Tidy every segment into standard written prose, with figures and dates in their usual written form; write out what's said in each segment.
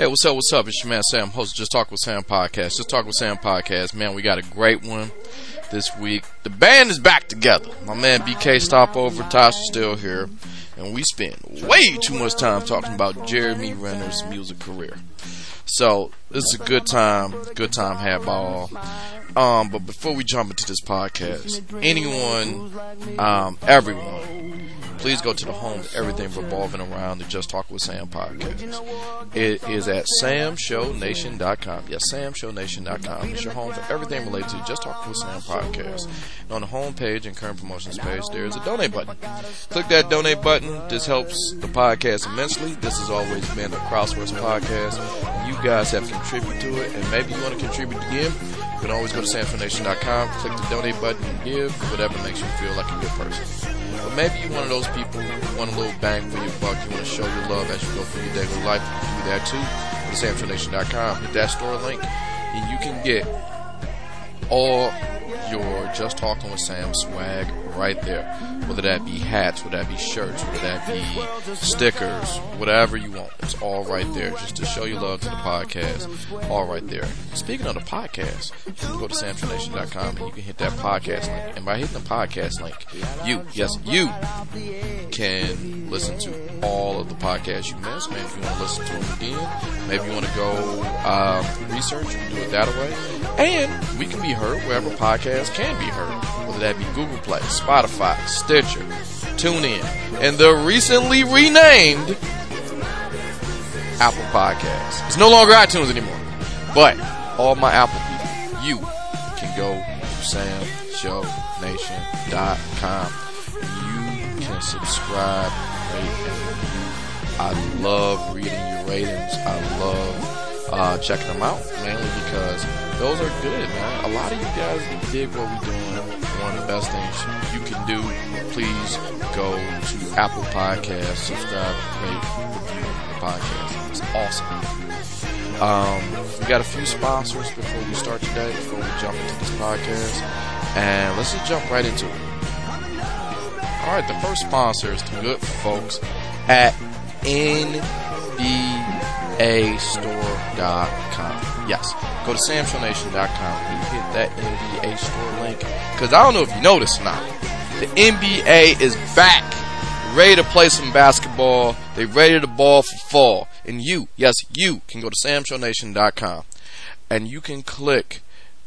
Hey, what's up, what's up? It's your man Sam, host of Just Talk With Sam podcast. Just Talk With Sam podcast, man, we got a great one this week. The band is back together. My man BK Stopover, Tosh is still here, and we spend way too much time talking about Jeremy Renner's music career. So, this is a good time had by all. But before we jump into this podcast, everyone, please go to the home of everything revolving around the Just Talk With Sam podcast. It is at samshownation.com. Yes, samshownation.com. It's your home for everything related to the Just Talk With Sam podcast. And on the home page and current promotions page, there is a donate button. Click that donate button. This helps the podcast immensely. This has always been the Crosswords podcast. You guys have contributed to it, and maybe you want to contribute again. You can always go to samshownation.com, click the donate button, and give whatever makes you feel like a good person. But maybe you're one of those people who want a little bang for your buck. You want to show your love as you go through your daily life. You can do that too. Go to samshownation.com, hit that store link, and you can get all your Just Talking With Sam swag right there. Whether that be hats, whether that be shirts, whether that be stickers, whatever you want. It's all right there just to show your love to the podcast. All right there. Speaking of the podcast, you can go to samshownation.com and you can hit that podcast link. And by hitting the podcast link, you can listen to all of the podcasts you missed. Maybe if you want to listen to them again, maybe you want to go research, you can do it that way. And we can be heard wherever podcasts can be heard. Whether that be Google Play, Spotify, Stitcher, TuneIn, and the recently renamed Apple Podcasts. It's no longer iTunes anymore. But all my Apple people, you can go to samshownation.com. You can subscribe, rate, and review. I love reading your ratings. I love checking them out, mainly because those are good, man. A lot of you guys dig what we're doing. One of the best things you can do. Please go to Apple Podcasts, subscribe, rate, review the podcast. It's awesome. We got a few sponsors before we start today, before we jump into this podcast. And let's just jump right into it. Alright, the first sponsor is the good folks at NBAstore.com. Yes, go to samshownation.com and hit that NBA store link. Because I don't know if you noticed or not, the NBA is back, ready to play some basketball. They ready to ball for fall. And you can go to samshownation.com and you can click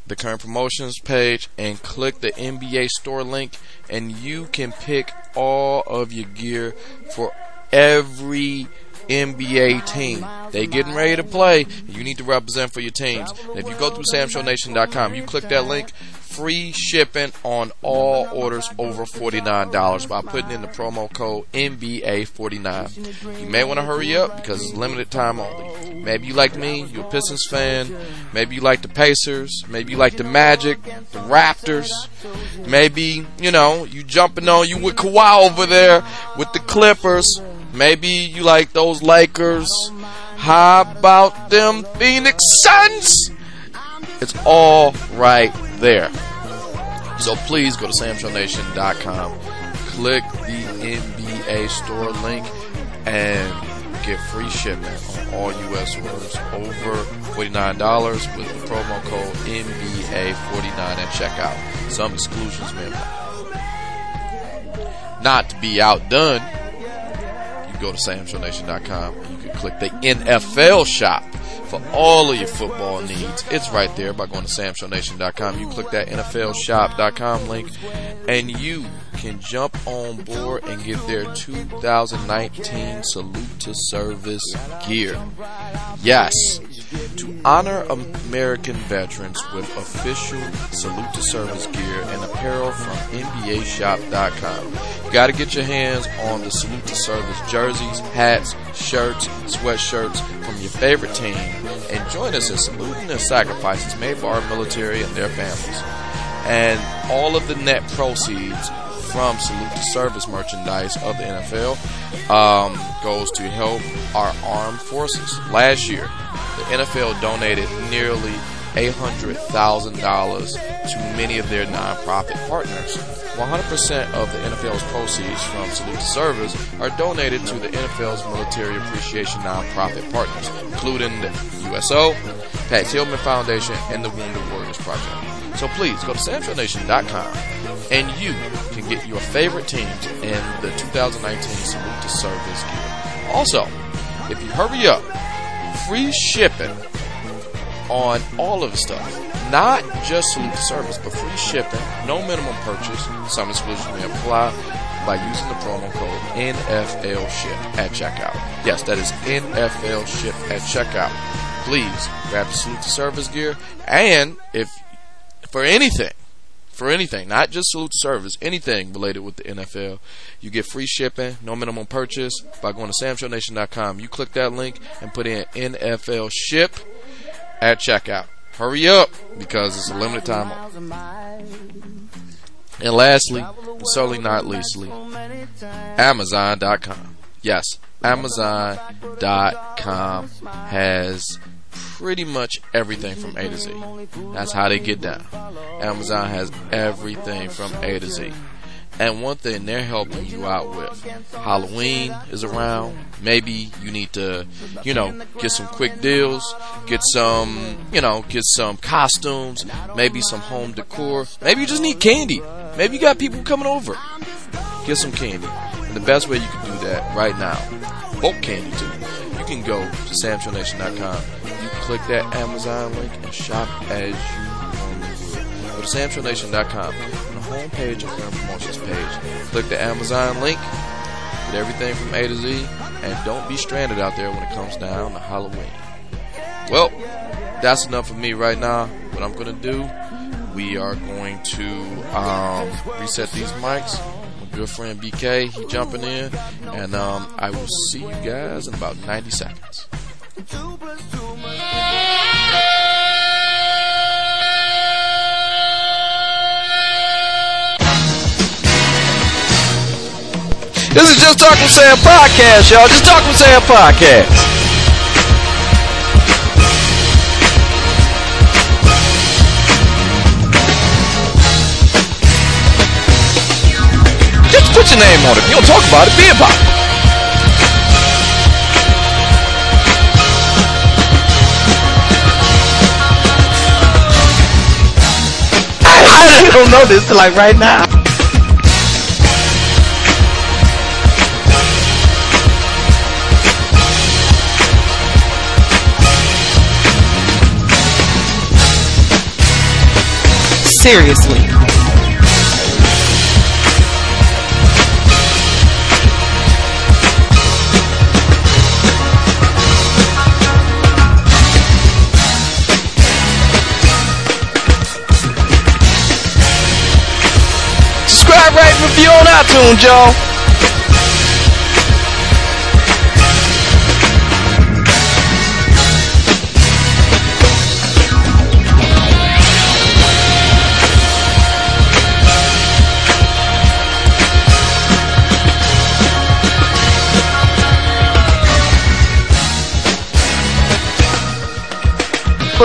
the current promotions page and click the NBA store link, and you can pick all of your gear for every NBA team. They getting ready to play. You need to represent for your teams. And if you go through samshownation.com, you click that link, free shipping on all orders over $49 by putting in the promo code NBA49. You may want to hurry up because it's limited time only. Maybe you like me, you're a Pistons fan. Maybe you like the Pacers. Maybe you like the Magic, the Raptors. Maybe, you jumping on you with Kawhi over there with the Clippers. Maybe you like those Lakers. How about them Phoenix Suns? It's all right there. So please go to samshownation.com, click the NBA store link, and get free shipment on all U.S. orders over $49 with the promo code NBA49 at checkout. Some exclusions may apply. Not to be outdone, go to samshownation.com and you can click the NFL shop for all of your football needs. It's right there by going to samshownation.com. You click that NFLshop.com link and you can jump on board and get their 2019 Salute to Service gear. Yes, to honor American veterans with official Salute to Service gear and apparel from NBAshop.com. You got to get your hands on the Salute to Service jerseys, hats, shirts, sweatshirts from your favorite team, and join us in saluting the sacrifices made by our military and their families. And all of the net proceeds from Salute to Service merchandise of the NFL goes to help our armed forces. Last year, the NFL donated nearly $800,000 to many of their nonprofit partners. 100% of the NFL's proceeds from Salute to Service are donated to the NFL's military appreciation nonprofit partners, including the USO, Pat Tillman Foundation, and the Wounded Warriors Project. So please go to SamTrailNation.com and you can get your favorite teams in the 2019 Salute to Service gear. Also, if you hurry up, free shipping on all of the stuff, not just Salute to Service, but free shipping, no minimum purchase. Some exclusions may apply by using the promo code NFLSHIP at checkout. Yes, that is NFLSHIP at checkout. Please grab the Salute to Service gear, and if for anything, not just Salute to Service, anything related with the NFL, you get free shipping, no minimum purchase by going to samshownation.com. You click that link and put in NFLSHIP at checkout. Hurry up, because it's a limited time. And lastly, and certainly not leastly, Amazon.com. Yes, Amazon.com has pretty much everything from A to Z. That's how they get down. Amazon has everything from A to Z. And one thing they're helping you out with, Halloween is around. Maybe you need to, get some quick deals, get some costumes, maybe some home decor. Maybe you just need candy. Maybe you got people coming over. Get some candy. And the best way you can do that right now, bulk candy too, you can go to samtrailnation.com. You can click that Amazon link and shop as you normally would. Go to samtrailnation.com. Homepage and current promotions page. Click the Amazon link. Get everything from A to Z, and don't be stranded out there when it comes down to Halloween. Well, that's enough for me right now. What I'm going to do, we are going to reset these mics. My good friend BK, he jumping in, and I will see you guys in about 90 seconds. This is Just Talk With Sam Podcast, y'all. Just Talk With Sam Podcast. Just put your name on it. If you don't talk about it, be about it. I don't know this till like right now. Seriously. Subscribe, rate, review on iTunes, y'all.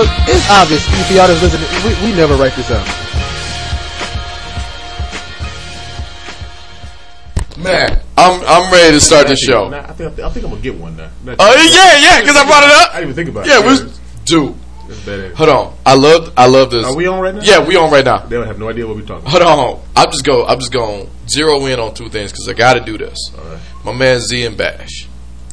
It's obvious, if y'all just listen, we never write this out. Man, I'm ready to start the show. I think I'm gonna get one now. Yeah, because I brought it up. I didn't even think about it. Yeah, dude. Hold on. I love this. Are we on right now? Yeah, we on right now. They don't have no idea what we're talking about. Hold on. I'm just going zero in on two things because I got to do this. All right. My man Z and Bash.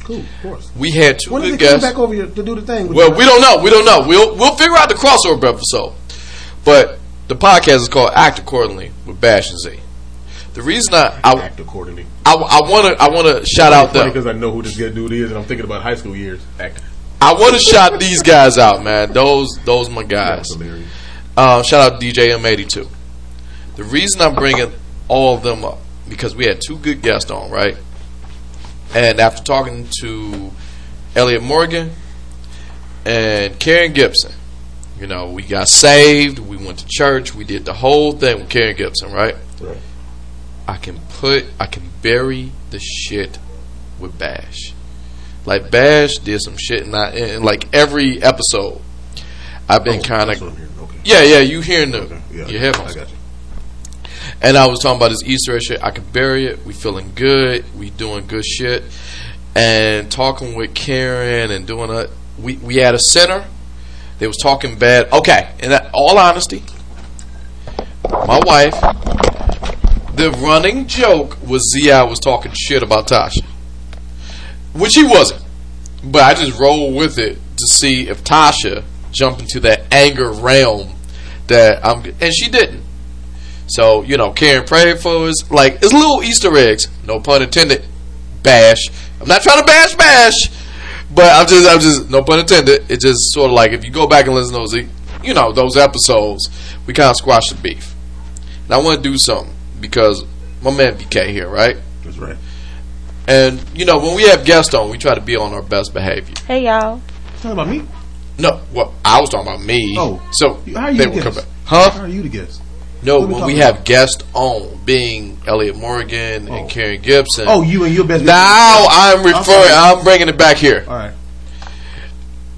Cool, of course. We had two good guests. When did they come back over here to do the thing? Well, we don't know. We'll figure out the crossover episode. But the podcast is called Act Accordingly with Bash and Z. The reason I Act Accordingly. I want to shout out them because I know who this good dude is, and I'm thinking about high school years. Act. I want to shout these guys out, man. Those my guys. Shout out DJM80. The reason I'm bringing all of them up because we had two good guests on, right? And after talking to Elliot Morgan and Karen Gibson, we got saved, we went to church, we did the whole thing with Karen Gibson, right? I can bury the shit with Bash. Like Bash did some shit in like every episode. I've been kind of... Okay. Yeah, you hearing the your headphones. I got you. And I was talking about this Easter egg shit. I can bury it. We feeling good. We doing good shit. And talking with Karen and doing a... We had a center. They was talking bad. Okay, in all honesty, my wife, the running joke was Z.I. was talking shit about Tasha. Which he wasn't. But I just rolled with it to see if Tasha jumped into that anger realm that and she didn't. So, you know, Karen prayed for us. Like, it's little Easter eggs. No pun intended. Bash. I'm not trying to bash. But I'm just no pun intended. It's just sort of like if you go back and listen to those, you know, those episodes, we kind of squash the beef. And I want to do something because my man BK here, right? That's right. And you know, when we have guests on, we try to be on our best behavior. Hey y'all. Talking about me? No. Well, I was talking about me. Oh. So how are you the guest? Huh? How are you the guest? No, when we have guests on, being Elliot Morgan and Karen Gibson. Oh, you and your best. Now I'm referring. I'm bringing it back here. All right.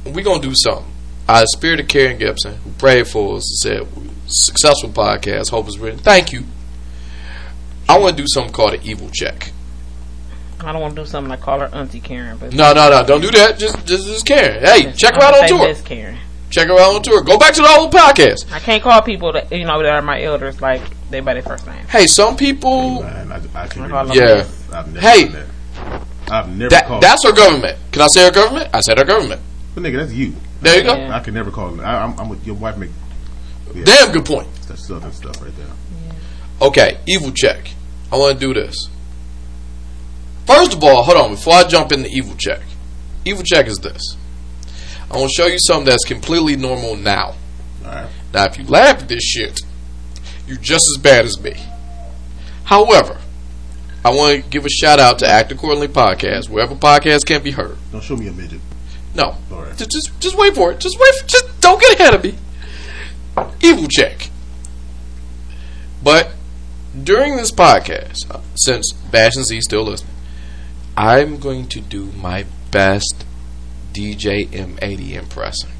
We're going to do something. Our spirit of Karen Gibson, who prayed for us and said, successful podcast, hope is written. Thank you. I want to do something called an evil check. I don't want to do something like call her Auntie Karen. But no. Don't do that. Just Karen. Hey, check her out on tour. Just Karen. Check her out on tour. Go back to the old podcast. I can't call people that that are my elders like they by their first name. Hey, some people. I've never called. That's her government. Can I say her government? I said her government. But nigga, that's you. There you go. Yeah. I can never call. I'm with your wife. Damn good point. That's southern stuff right there. Yeah. Okay, evil check. I want to do this. First of all, hold on. Before I jump into evil check is this. I want to show you something that's completely normal now. All right. Now, if you laugh at this shit, you're just as bad as me. However, I want to give a shout out to Act Accordingly podcast, wherever podcasts can be heard. Don't show me a midget. No. All right. Just wait for it. Just don't get ahead of me. Evil check. But during this podcast, since Bash and Z still listening, I'm going to do my best DJM80 impressing.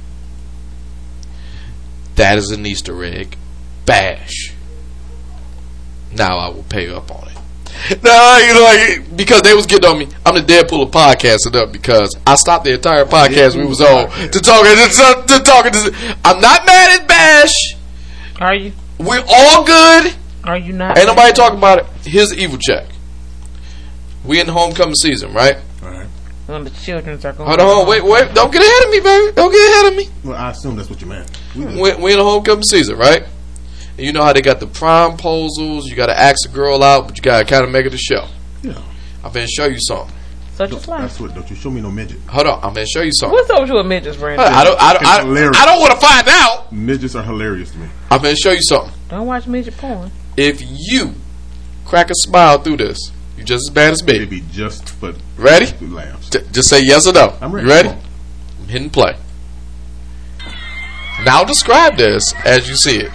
That is an Easter egg. Bash. Now I will pay up on it. No, because they was getting on me. I'm the Deadpool of podcasting up because I stopped the entire podcast we was on to talking. I'm not mad at Bash. Are you? We're all good. Are you not? Ain't nobody talking about it. Here's the evil check. We in homecoming season, right? All right. The children's are going. Hold on, wait! Don't get ahead of me, baby. Don't get ahead of me. Well, I assume that's what you meant. We in the homecoming season, right? And you know how they got the promposals. You got to ask the girl out, but you got to kind of make it a show. Yeah. I'm gonna show you something. Such is life. That's what. Don't you show me no midget. Hold on, I'm gonna show you something. What's up with you with midgets, Brandon? I don't want to find out. Midgets are hilarious to me. I'm gonna show you something. Don't watch midget porn. If you crack a smile through this. You just as bad as me. Maybe just for ready. Just say yes or no. I'm ready. You ready? I'm hitting play. Now describe this as you see it.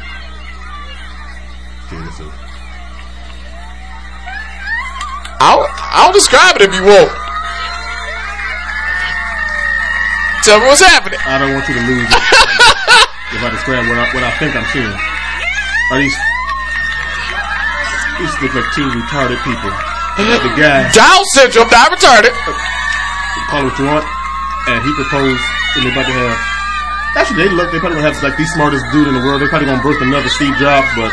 I'll describe it if you want. Tell me what's happening. I don't want you to lose it. If I describe what I think I'm seeing, are these look like two retarded people? The guy Down syndrome, not retarded. Call it what you want. And he proposed, and they're about to have. Actually, they're probably gonna have like the smartest dude in the world. They're probably gonna birth another Steve Jobs, but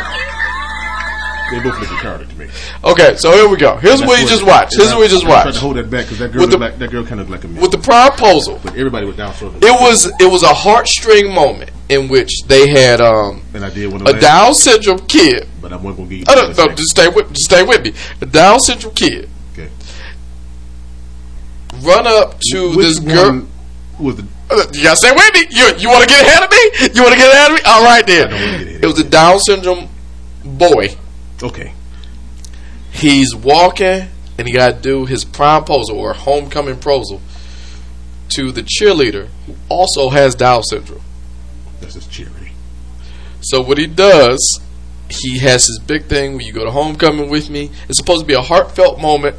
they both look retarded to me. Okay, so here we go. Here's what you just watched. I tried to hold that back because that girl kind of looked like a man. With the proposal, but everybody was down syndrome. It was a heartstring moment in which they had a Down syndrome kid. But I wasn't gonna give you. Just stay with me. A Down syndrome kid. Okay. Run up to this girl. You gotta stay with me. You want to get ahead of me? You want to get ahead of me? All right then. It was a Down syndrome boy. Okay. He's walking, and he got to do his promposal or homecoming proposal to the cheerleader, who also has Down syndrome. That's his cheerleader. So what he does, he has his big thing where you go to homecoming with me. It's supposed to be a heartfelt moment.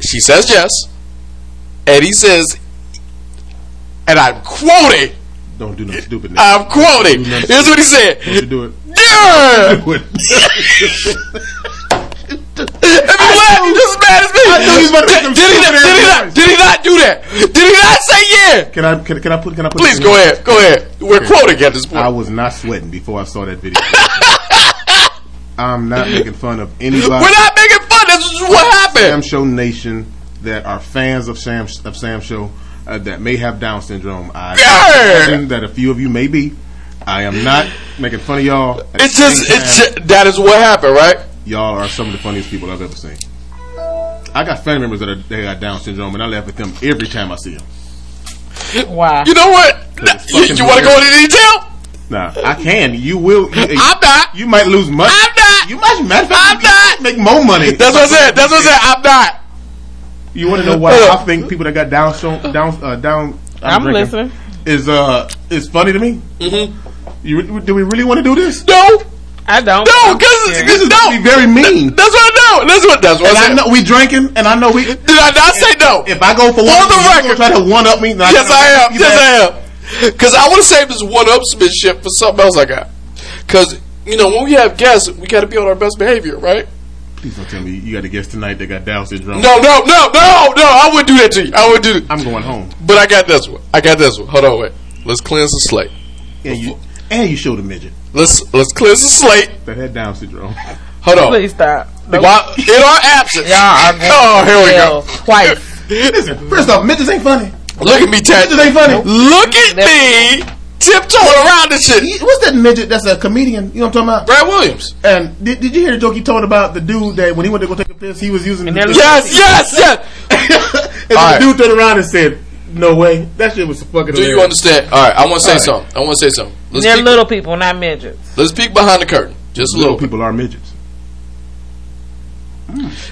She says yes, and he says, and I'm quoting, Don't do nothing stupid. Now. I'm quoting. Here's what he said. Don't you do it. Yeah. Just as bad as me. I knew he was about to take Did he not do that? Did he not say yeah? Can I put? Please go ahead. Go ahead. We're quoting at this point. I was not sweating before I saw that video. I'm not making fun of anybody. We're not making fun. This is what happened. Sam Show Nation that are fans of Sam Show that may have Down syndrome. I imagine that a few of you may be. I am not making fun of y'all. It's just that is what happened, right? Y'all are some of the funniest people I've ever seen. I got family members that got Down syndrome, and I laugh at them every time I see them. Wow. You know what? You want to go into detail? Nah, I can. You will. I'm not. You might lose money. I'm not. You might. Matter of fact, I'm not. Make more money. That's what I said. I'm not. You want to know why I think people that got Down. I'm listening. Is funny to me? Mm-hmm. Do we really want to do this? No. I don't. No, because this is gonna be very mean. That's what I know. That's what I said. I know we drinking, and I know we. Did I not say no? If I go for one, on the record, try to one up me. Yes, I am. Because I want to save this one upsmanship for something else I got. Because when we have guests, we got to be on our best behavior, right? Please don't tell me you got a guest tonight that got Down syndrome. No. I wouldn't do that to you. I'm going home. But I got this one. Hold on, wait. Let's cleanse the slate. And you showed a midget. Let's cleanse the slate. That had Down syndrome. Hold on. Please stop. Nope. While in our absence. Here we go. Twice. Listen, first off, midgets ain't funny. Look at me, Ted. Midgets ain't funny. Nope. Look at me tiptoeing around this shit. What's that midget that's a comedian? You know what I'm talking about? Brad Williams. And did you hear the joke he told about the dude that when he went to go take a piss, he was using... Yes. And the dude turned around and said... No way. That shit was fucking hilarious. Do you understand? All right. I want to say something. They're little people, not midgets. Let's peek behind the curtain. Just a little bit. Little people are midgets.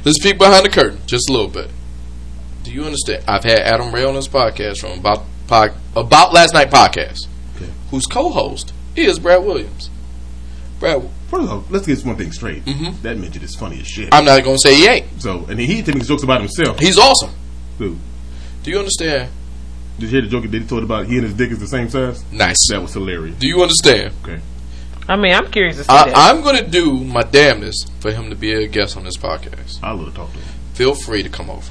Let's peek behind the curtain. Just a little bit. Do you understand? I've had Adam Ray on this podcast from about last night podcast, whose co-host is Brad Williams. First of all, let's get one thing straight. Mm-hmm. That midget is funny as shit. I'm not going to say he ain't. So, and he makes jokes about himself. He's awesome. Dude. Do you understand? Did you hear the joke that he told about he and his dick is the same size? Nice. That was hilarious. Do you understand? Okay. I mean, I'm curious to see that. I'm going to do my damnedest for him to be a guest on this podcast. I love to talk to him. Feel free to come over.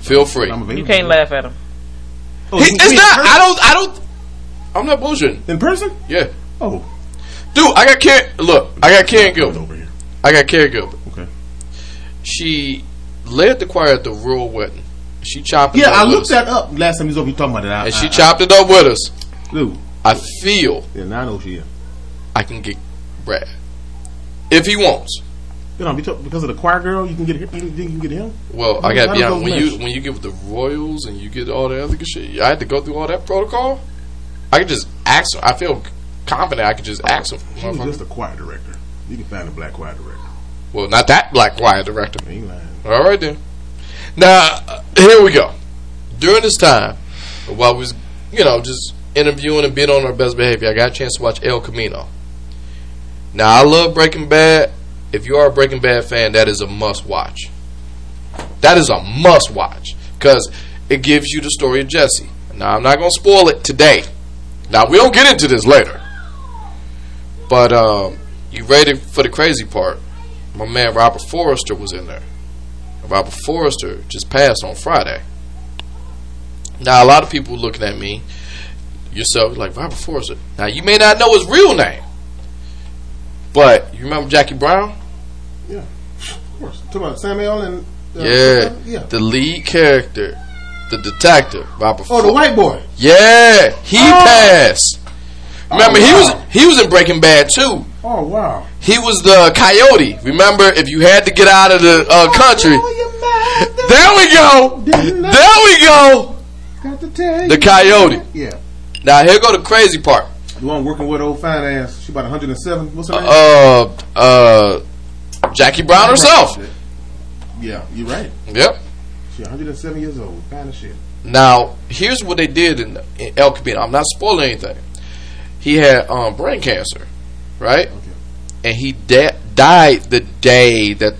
Feel free. You can't laugh at him. Oh, it's not. I'm not bullshitting. In person? Yeah. Oh. Dude, I got Karen Gilbert. Over here. I got Karen Gilbert. Okay. She led the choir at the Royal Wedding. She chopped it up. Yeah, I looked that up last time he was over here talking about it. She chopped it up with us. Dude. I feel. Yeah, now I know she is. I can get Brad. If he wants. You know, because of the choir girl, you can get him? Well, I got to be honest. When you get with the Royals and you get all the other good shit, I had to go through all that protocol. I could just ask her. I feel confident I could just ask her. She's just a choir director. You can find a black choir director. Well, not that black choir director. He lying. All right, then. Now, here we go. During this time, while we was, just interviewing and being on our best behavior, I got a chance to watch El Camino. Now, I love Breaking Bad. If you are a Breaking Bad fan, that is a must watch. That is a must watch because it gives you the story of Jesse. Now, I'm not going to spoil it today. Now, we don't get into this later. But you ready for the crazy part. My man Robert Forster was in there. Robert Forster just passed on Friday. Now, a lot of people looking at me, yourself, like, Robert Forster. Now, you may not know his real name, but you remember Jackie Brown? Yeah, of course. Talking about Samuel and... Yeah, the lead character, the detective, Robert Forster. The white boy. Yeah, he passed. Remember, he was in Breaking Bad, too. Oh, wow. He was the coyote. Remember, if you had to get out of the country. There we go. Got to tell you. The coyote. Yeah. Now, here go the crazy part. The one working with old fine ass. She about 107. What's her name? Jackie Brown herself. Yeah, you're right. Yep. She's 107 years old. Fine as shit. Now, here's what they did in El Camino. I'm not spoiling anything. He had brain cancer, right? Okay. And he died the day that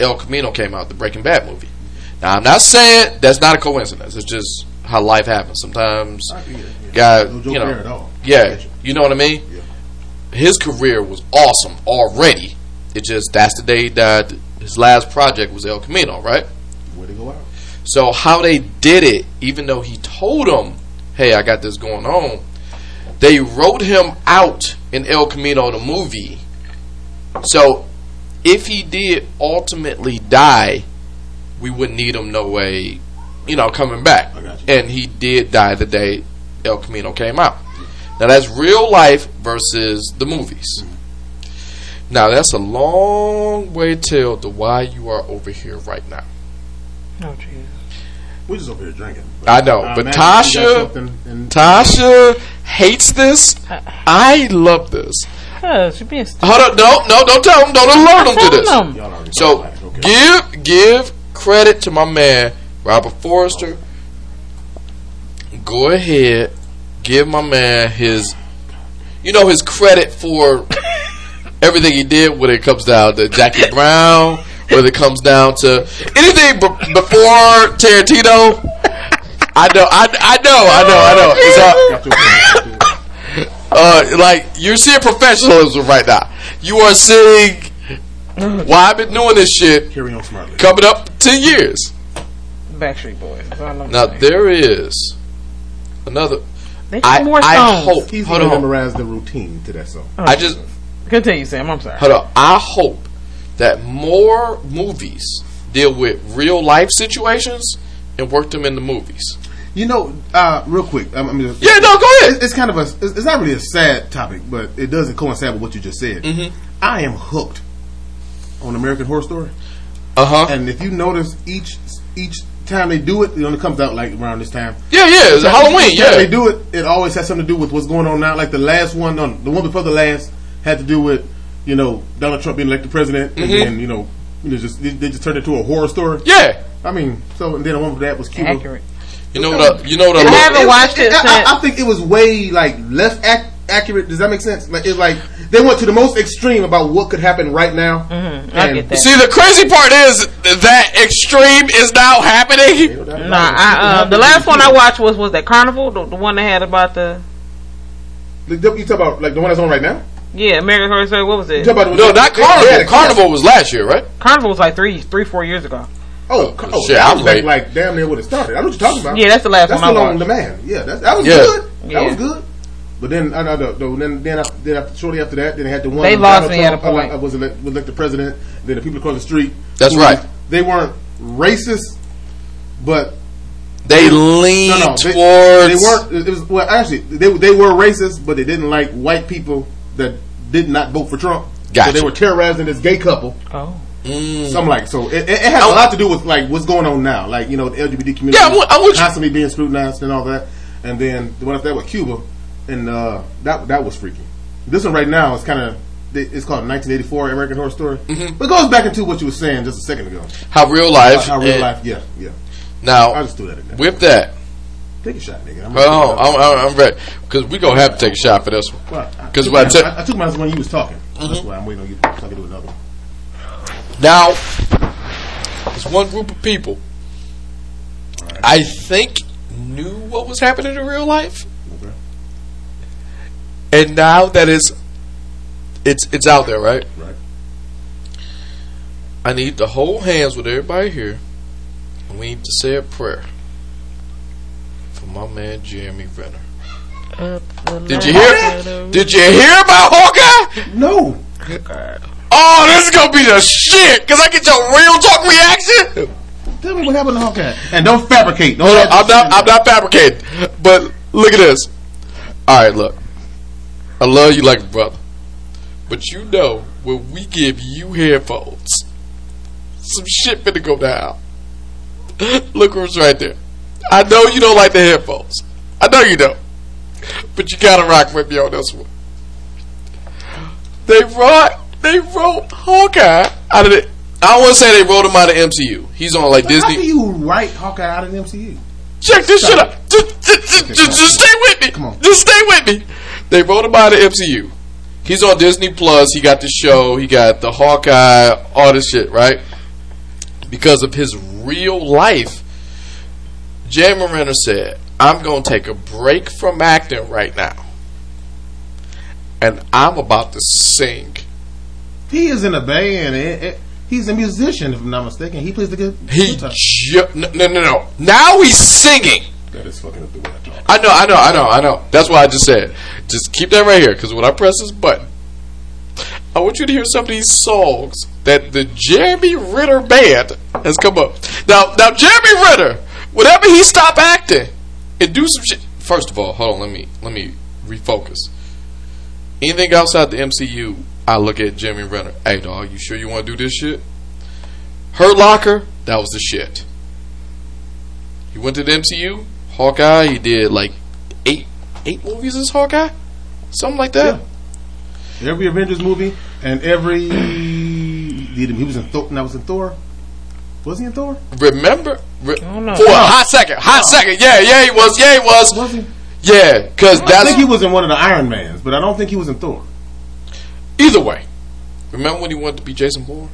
El Camino came out, the Breaking Bad movie. Now, I'm not saying that's not a coincidence. It's just how life happens. Sometimes, you know what I mean. Yeah. His career was awesome already. It just that's the day he died. His last project was El Camino, right? Way to go out. So how they did it, even though he told them, "Hey, I got this going on," they wrote him out in El Camino, the movie. So if he did ultimately die, we wouldn't need him no way, you know, coming back. I got you. And he did die the day El Camino came out. Now that's real life versus the movies. Now that's a long way to why you are over here right now. Oh Jesus, we're just over here drinking. I know, but Tasha hates this. I love this. Hold on, no, don't tell him. Don't alert him to this. Them. So give credit to my man Robert Forster. Go ahead, give my man his credit for everything he did when it comes down to Jackie Brown, when it comes down to anything before Tarantino. I know. Like, you're seeing professionalism right now. You are seeing why I've been doing this shit coming up 10 years. Backstreet Boys. Now, there is another. I hope. He's going to memorize the routine to that song. Oh, I just. Continue, Sam. I'm sorry. Hold on. I hope that more movies deal with real life situations and work them in the movies. You know, real quick. Go ahead. It's kind of it's not really a sad topic, but it doesn't coincide with what you just said. Mm-hmm. I am hooked on American Horror Story. Uh huh. And if you notice, each time they do it, it only comes out like around this time. Yeah, it's Halloween. They do it. It always has something to do with what's going on now. Like the last one, the one before the last, had to do with, you know, Donald Trump being elected president, and then, they just turned it into a horror story. Yeah, I mean, so and then the one with that was Cuba. Accurate. You know what? I haven't watched it. I think it was way less accurate. Does that make sense? Like it's like they went to the most extreme about what could happen right now. Mm-hmm. I get that. See, the crazy part is that extreme is now happening. The last one I watched was that Carnival, the one they had about the. You talk about like the one that's on right now. Yeah, American Horror Story. What was it? Not Carnival. Yeah, Carnival was last year, right? Carnival was like 4 years ago. Oh shit! I was late. Like damn near when it started. I know what you're talking about. Yeah, that's the last one I watched. That's the Man. Yeah, that was good. Yeah. That was good. But then shortly after that, then they had the one. They lost me at a point. I was elected the president. Then the people across the street. That's right. They weren't racist, but they leaned towards. They weren't. It was actually they were racist, but they didn't like white people that did not vote for Trump. Gotcha. So they were terrorizing this gay couple. Oh. Mm. So it has a lot to do with like what's going on now. Like, you know, the LGBT community constantly being scrutinized and all that. And then the one after that was Cuba. And that was freaky. This one right now is it's called 1984 American Horror Story. Mm-hmm. But it goes back into what you were saying just a second ago. How real life. Yeah. Now, I just threw that in there. With that. Take a shot, nigga. I'm ready. Because we're going to have to take a shot for this one. Because I took mine when you was talking. Mm-hmm. That's why I'm waiting on you so I can do another one. Now, there's one group of people I think knew what was happening in real life. Okay. And now that it's out there, right? Right. I need to hold hands with everybody here. And we need to say a prayer. My man Jeremy Renner. Did you hear about Hawkeye? No. God. Oh, this is gonna be the shit. Cause I get your real talk reaction. Tell me what happened to Hawkeye. And don't fabricate. I'm not fabricating. But look at this. All right, look. I love you like a brother, but you know when we give you headphones, some shit finna go down. Look what's right there. I know you don't like the headphones. I know you don't. But you gotta rock with me on this one. They wrote Hawkeye out of the. I wouldn't say they wrote him out of MCU. He's on Disney. How do you write Hawkeye out of the MCU? Check this shit out. Just stay with me. Come on. Just stay with me. They wrote him out of MCU. He's on Disney Plus. He got the show. He got the Hawkeye. All this shit, right? Because of his real life. Jeremy Renner said, I'm going to take a break from acting right now. And I'm about to sing. He is in a band. He's a musician, if I'm not mistaken. He plays the guitar. No. Now he's singing. That is fucking up the way I talk. I know. That's why I just said, just keep that right here. Because when I press this button, I want you to hear some of these songs that the Jeremy Renner band has come up. Now Jeremy Renner, whenever he stop acting and do some shit. First of all, hold on. Let me refocus. Anything outside the MCU, I look at Jeremy Renner. Hey, dog, you sure you want to do this shit? Hurt Locker, that was the shit. He went to the MCU. Hawkeye, he did like eight movies as Hawkeye, something like that. Yeah. Every Avengers movie and every he was in Thor. And I was in Thor. Was he in Thor? Remember? I don't know. For a hot second. Yeah, he was. Was he? Yeah, because I think he was in one of the Iron Mans, but I don't think he was in Thor. Either way, remember when he wanted to be Jason Bourne?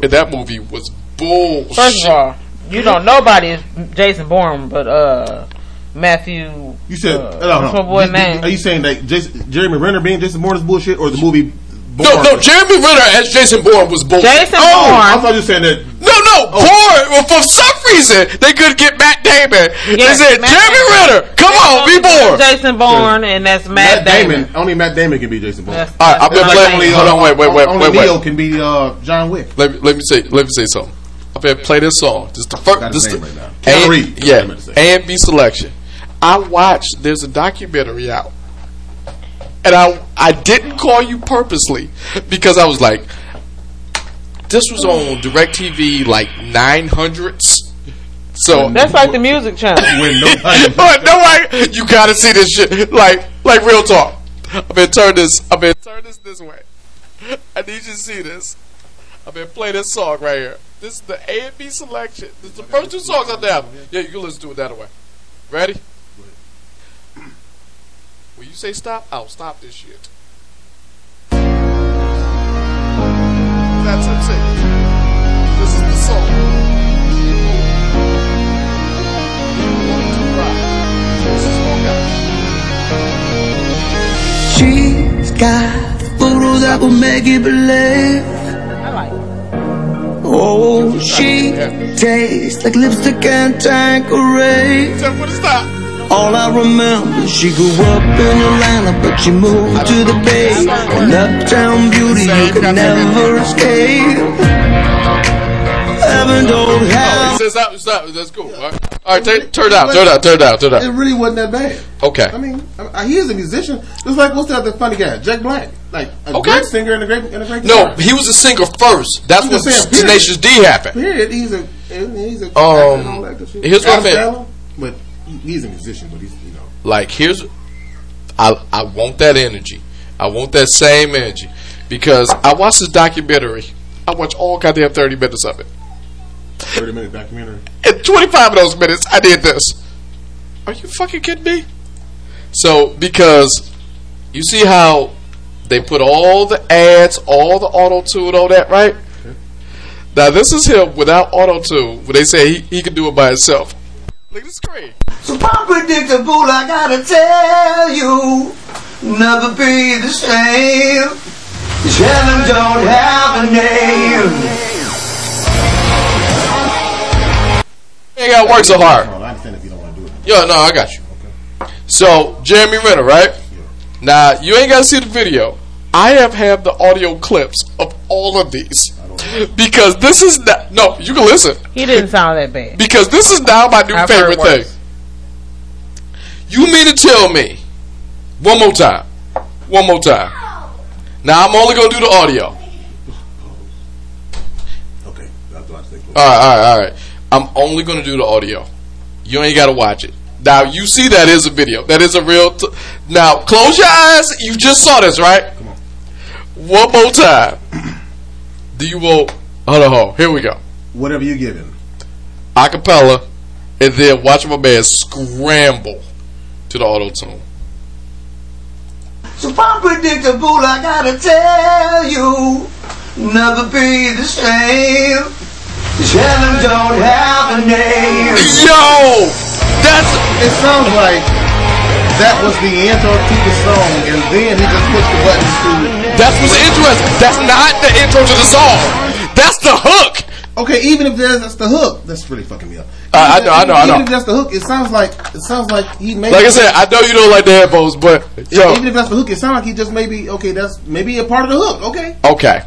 And that movie was bullshit. First of all, you don't nobody is Jason Bourne, but Matthew. You said what's my boy name? Are you saying that Jeremy Renner being Jason Bourne is bullshit, or the movie? Bourne. No, Jeremy Renner as Jason Bourne was bullshit. Jason Bourne. I thought you were saying that. No, Bourne. Well, for some reason they couldn't get Matt Damon. Yes, they said Jeremy Renner, come on, be Bourne. Jason Bourne, and that's Matt Damon. Only Matt Damon can be Jason Bourne. All right, I've been playing. Hold on, wait. Only Neo can be John Wick. Let me say something. I've been playing this song. Just the first. A and B selection. I watched. There's a documentary out. And I didn't call you purposely because I was like, this was on DirecTV like 900s. So that's like the music channel. No, you gotta see this shit. Like real talk. I've been turn this way. I need you to see this. I've been playing this song right here. This is the A and B selection. This is the first two songs on the album. Yeah, you can listen to it that way. Ready? When you say stop, I'll stop this shit. That's it, see. This is the song. She's got photos that will make you believe. I like it. Oh, she tastes like lipstick and tangerine. Except for the stop. All I remember, she grew up in Atlanta, but she moved to the Bay. An uptown beauty you could never escape. Heaven don't have. He says stop. That's cool. All right, turn out. It really wasn't that bad. Okay. I mean, he is a musician. It's like what's the other funny guy, Jack Black, like a great singer and a great. No, he was a singer first. That's when Tenacious D happened. Period. He's a. Here's what I mean. He's a musician, but he's. Like, I want that energy. I want that same energy. Because I watched this documentary. I watched all goddamn 30 minutes of it. 30-minute documentary? And 25 of those minutes, I did this. Are you fucking kidding me? So, because you see how they put all the ads, all the auto-tune, all that, right? Okay. Now, this is him without auto-tune, where they say he can do it by himself. Look at the screen. So unpredictable, I gotta tell you, never be the same. Heaven don't have a name. You ain't gotta work so hard. I understand if you don't want to do it. Yo, no, I got you. Okay. So, Jeremy Renner, right? Yeah. Now, you ain't gotta see the video. I have the audio clips of all of these. Because this is not. No, you can listen. He didn't sound that bad. Because this is now my new favorite thing. You mean to tell me one more time. Now I'm only going to do the audio. Okay. Alright. I'm only going to do the audio. You ain't got to watch it. Now you see that is a video. That is a real now close your eyes. You just saw this, right? Come on. One more time. Do you want? Hold on. Here we go. Whatever you give him, acapella, and then watch my man scramble to the auto tune. So unpredictable, I gotta tell you, never be the same. Jam don't have a name. Yo! That's... It sounds like that was the intro to the song, and then he just pushed the buttons to... That's what's interesting. That's not the intro to the song. That's the hook. Okay, even if that's the hook, that's really fucking me up. I know. Even if that's the hook, it sounds like he made. Like I said, I know you don't like the headphones, but yo. Even if that's the hook, it sounds like he just maybe a part of the hook. Okay.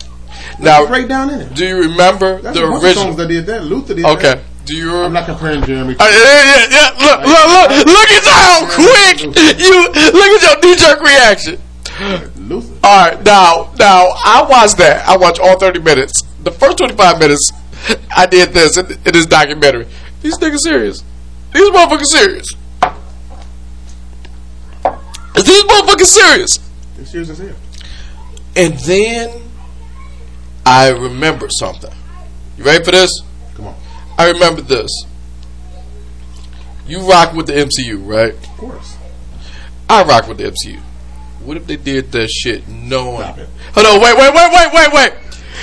Now break down in it. Do you remember the original songs that did that? Luther did. Okay. That. Do you remember? I'm not comparing Jeremy. Yeah. Look at how quick you look at your knee jerk reaction. Luther. All right. Now I watched that. I watched all 30 minutes. The first 25 minutes. I did this in this documentary. These niggas serious. These motherfuckers serious. Is these motherfuckers serious? They're serious as hell. And then I remembered something. You ready for this? Come on. I remembered this. You rock with the MCU, right? Of course. I rock with the MCU. What if they did that shit knowing? Stop it. Hold on, wait.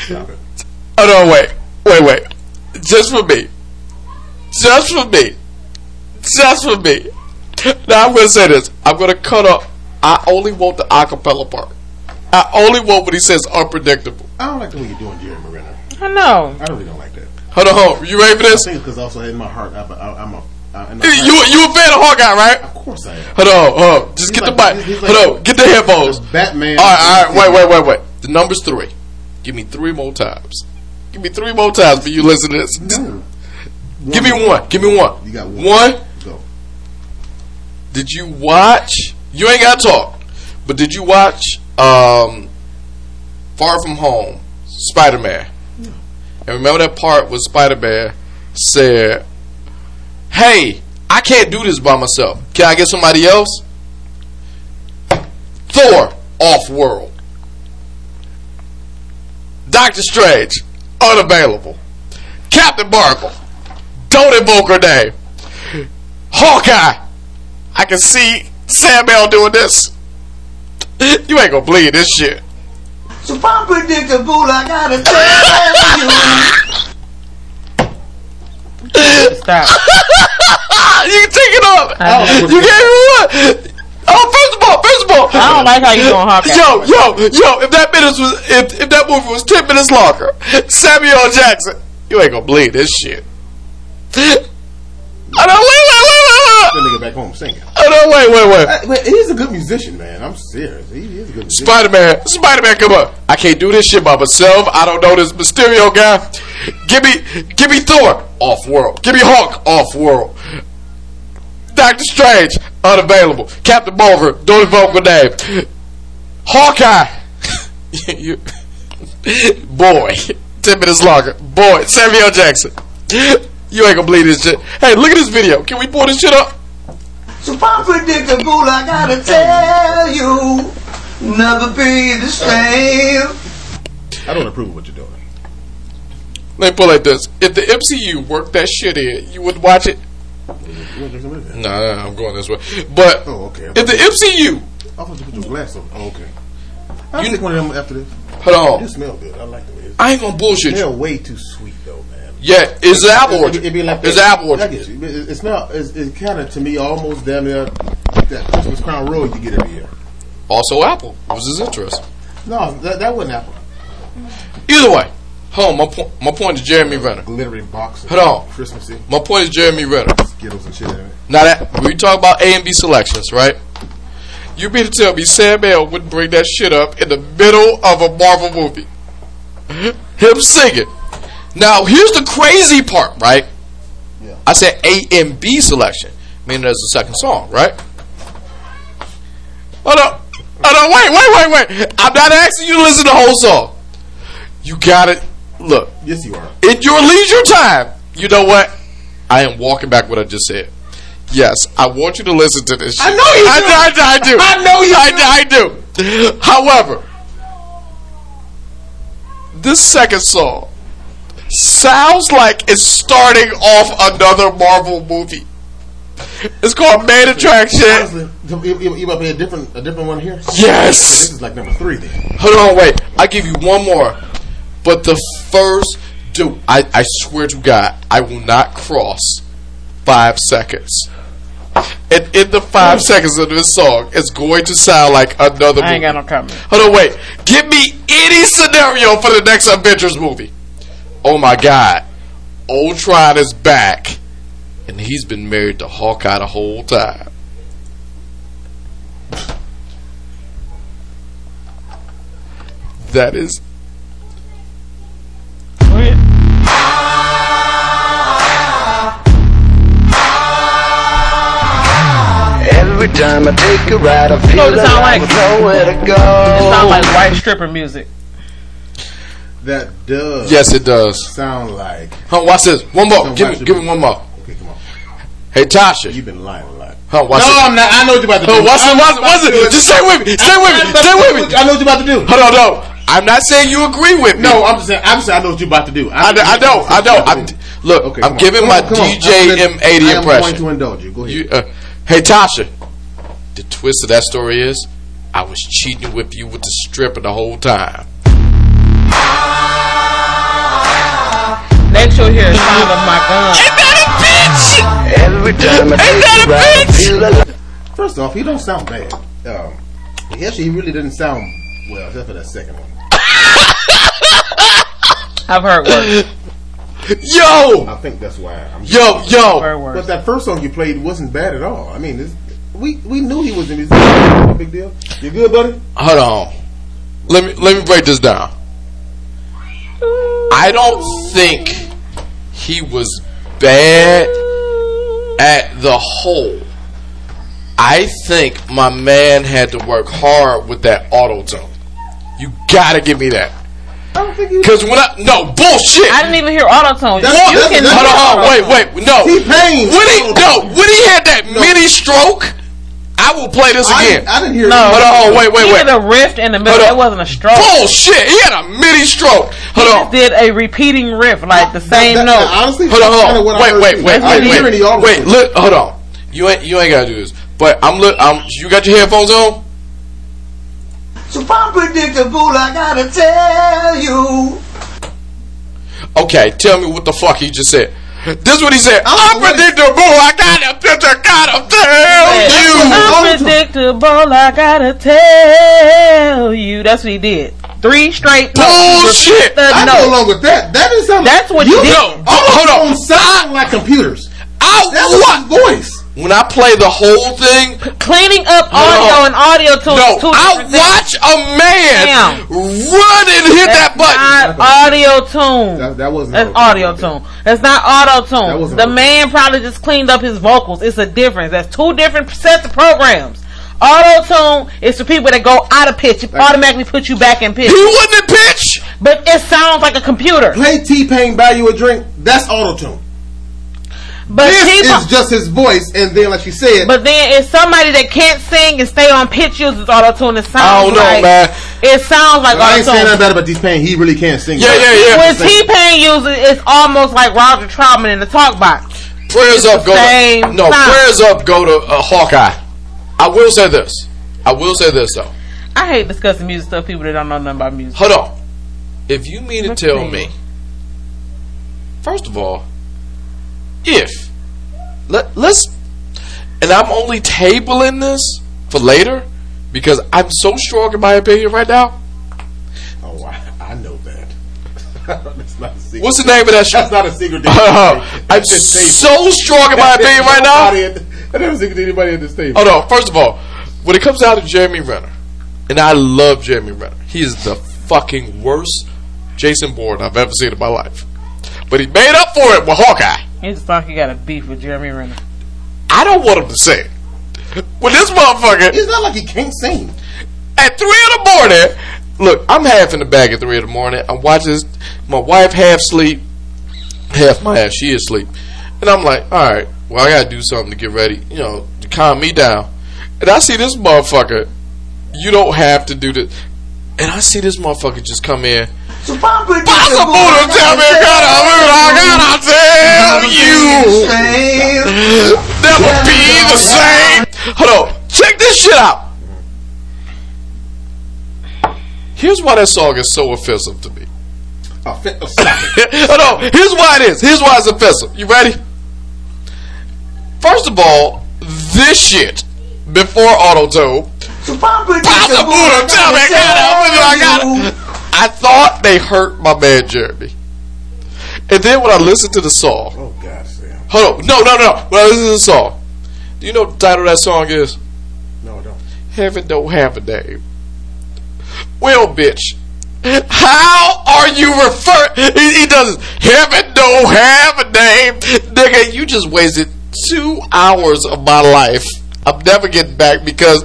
Stop it. Hold on, wait. Just for me. Now I'm gonna say this. I'm gonna cut up. I only want the acapella part. I only want what he says unpredictable. I don't like the way you're doing Jeremy Renner. I know. I really don't like that. Hold on. You ready for this? I think because also in my heart, I'm a you a fan of Hawkeye, right? Of course I am. Hold on. Just he's get like, the mic. Like, hold on. Get the headphones. Batman. All right. Wait. The number's 3. Give me 3 more times. Give me 3 more times for you to listen to this. No. Give me one. You got one. Go. Did you watch? You ain't got to talk. But did you watch Far From Home, Spider-Man? No. And remember that part where Spider-Man said, hey, I can't do this by myself. Can I get somebody else? Thor, off-world. Doctor Strange, unavailable. Captain Marvel, don't invoke her name. Hawkeye, I can see Samuel doing this. You ain't gonna bleed this shit. So unpredictable, I gotta tell you. Stop. You can take it off. You can't even. First of all, I don't like how you don't hop. Yo! If that movie was 10 minutes longer, Samuel L. Jackson, you ain't gonna bleed this shit. I don't wait. That nigga back home singing. I don't wait. He's a good musician, man. I'm serious. He is a good musician. Spider-Man, come on! I can't do this shit by myself. I don't know this Mysterio guy. Give me Thor, off world. Give me Hulk, off world. Doctor Strange, unavailable. Captain Marvel, don't invoke my name. Hawkeye, boy, 10 minutes longer. Boy, Samuel L. Jackson, you ain't gonna believe this shit. Hey, look at this video. Can we pull this shit up? So unpredictable, I gotta tell you, never be the same. I don't approve of what you're doing. Let me put it like this: if the MCU worked that shit in, you would watch it. No, I'm going this way. But if the MCU, I want to put your glass on. Oh, okay. I'll take one of them after this. Hold on. You smell good. I like the way it smells. I ain't gonna bullshit you. They're way too sweet though, man. Yeah, it's an apple orchard. It's apple orchard. It smells. It's kind of to me almost damn near like that Christmas Crown Royal you get every year. Also apple. What was his interest? No, that wasn't apple. Either way. Hold on, my point is Jeremy Renner. Glittering box. Hold on. Christmassy. My point is Jeremy Renner. Skittles and shit in it. Now that, when you talk about A and B selections, right? You mean to tell me Sam L wouldn't bring that shit up in the middle of a Marvel movie? Him singing. Now, here's the crazy part, right? Yeah. I said A and B selection, meaning there's a second song, right? Hold on, wait. I'm not asking you to listen to the whole song. You got it. Look, yes, you are. In your leisure time, you know what? I am walking back what I just said. Yes, I want you to listen to this shit. I know you do. I do. I know you do. I do. However, this second song sounds like it's starting off another Marvel movie. It's called Main Attraction. Honestly, you might be a different one here. Yes. So this is like number 3 then. Hold on, wait. I'll give you one more. But the first do. I swear to God, I will not cross 5 seconds. And in the 5 seconds of this song, it's going to sound like another movie. I ain't got no comment. Hold on, wait. Give me any scenario for the next Avengers movie. Oh my God. Ultron is back. And he's been married to Hawkeye the whole time. That is... Every time I take a ride, I feel like I know where to go. It sounds like white stripper music. That does. Yes, it does. Sound like. Huh, watch this. One more. Give me one more. Okay, come on. Hey, Tasha. You've been lying a lot. Huh, watch this. No, I'm not. I know what you're about to do. Watch it. Just stay with me. Stay with me. I know what you're about to do. Hold on, no. I'm not saying you agree with me. No, I'm saying I know what you're about to do. I know. Look, okay, I'm giving my DJM80 impression. I'm going to indulge you. Go ahead. Hey, Tasha, the twist of that story is I was cheating with you with the stripper the whole time. Let your hair shine on my gun. Ain't that a bitch? Every time I ain't that a bitch? First off, he don't sound bad. Actually, he really didn't sound well, except for that second one. I've heard worse. Yo! I think that's why I'm... Yo! But that first song you played wasn't bad at all. I mean, we knew he was a musician. No big deal. You good, buddy? Hold on. Let me break this down. I don't think he was bad at the whole. I think my man had to work hard with that auto-tune. You gotta give me that. I don't think you... Because when I... No, bullshit! I didn't even hear autotune. Hold on, wait. No. T-Pain. When he had that mini stroke, I will play this again. I didn't hear that. Hold on, wait. He had a riff in the middle. It wasn't a stroke. Bullshit! He had a mini stroke. Hold on. He did a repeating riff, like the same note. Now, honestly, hold on. Wait. Look, hold on. You ain't gotta do this. But you got your headphones on? So unpredictable, I gotta tell you. Okay, tell me what the fuck he just said. This is what he said. Unpredictable, I gotta tell you. Unpredictable, I gotta tell you. That's what he did. 3 straight notes. Bullshit. I go along with that. That is something. That's what you did. No. Hold on. Sound like computers. That's what voice. When I play the whole thing, cleaning up audio and audio tools. No, I watch a man run and hit that button. That's not audio tune. That wasn't. That's audio tune. That's not auto tune. The man probably just cleaned up his vocals. It's a difference. That's 2 different sets of programs. Auto tune is for people that go out of pitch. It automatically puts you back in pitch. He wasn't in pitch, but it sounds like a computer. Play T-Pain, buy you a drink. That's auto tune. But this is just his voice, and then, like you said... But then, if somebody that can't sing and stay on pitch uses auto-tune, it sounds like... I don't know, man. It sounds like auto-tune. I ain't saying nothing bad about T-Pain. He really can't sing. Yeah. When T-Pain uses it, it's almost like Roger Troutman in the talk box. Prayers up go to Hawkeye. I will say this, though. I hate discussing music stuff, people that don't know nothing about music. Hold on. If you mean to tell me... First of all... Let's, and I'm only tabling this for later because I'm so strong in my opinion right now. Oh, I know that. That's not a secret. What's the name of that show? That's not a secret. I'm so strong in my opinion right now. That's not a secret to anybody at this table. Hold on. First of all, when it comes out of Jeremy Renner, and I love Jeremy Renner, he is the fucking worst Jason Bourne I've ever seen in my life. But he made up for it with Hawkeye. It's like he got a beef with Jeremy Renner. I don't want him to sing. With this motherfucker... It's not like he can't sing. At 3 a.m... Look, I'm half in the bag at 3 a.m. I'm watching this. My wife half asleep. Half she is asleep. And I'm like, alright, well, I gotta do something to get ready, you know, to calm me down. And I see this motherfucker. You don't have to do this. And I see this motherfucker just come in. I gotta tell you. Never be the same. Hold on. Check this shit out. Here's why that song is so offensive to me. fit of slapping. Oh, no. Here's why it is. Here's why it's offensive. You ready? First of all, this shit before Autotune. I thought they hurt my man Jeremy. And then when I listened to the song. Oh, God, Sam. Hold on. No. When I listened to the song. Do you know what the title of that song is? No, I don't. Heaven Don't Have a Name. Well, bitch. How are you referring? He does this. Heaven Don't Have a Name. Nigga, you just wasted 2 hours of my life. I'm never getting back because...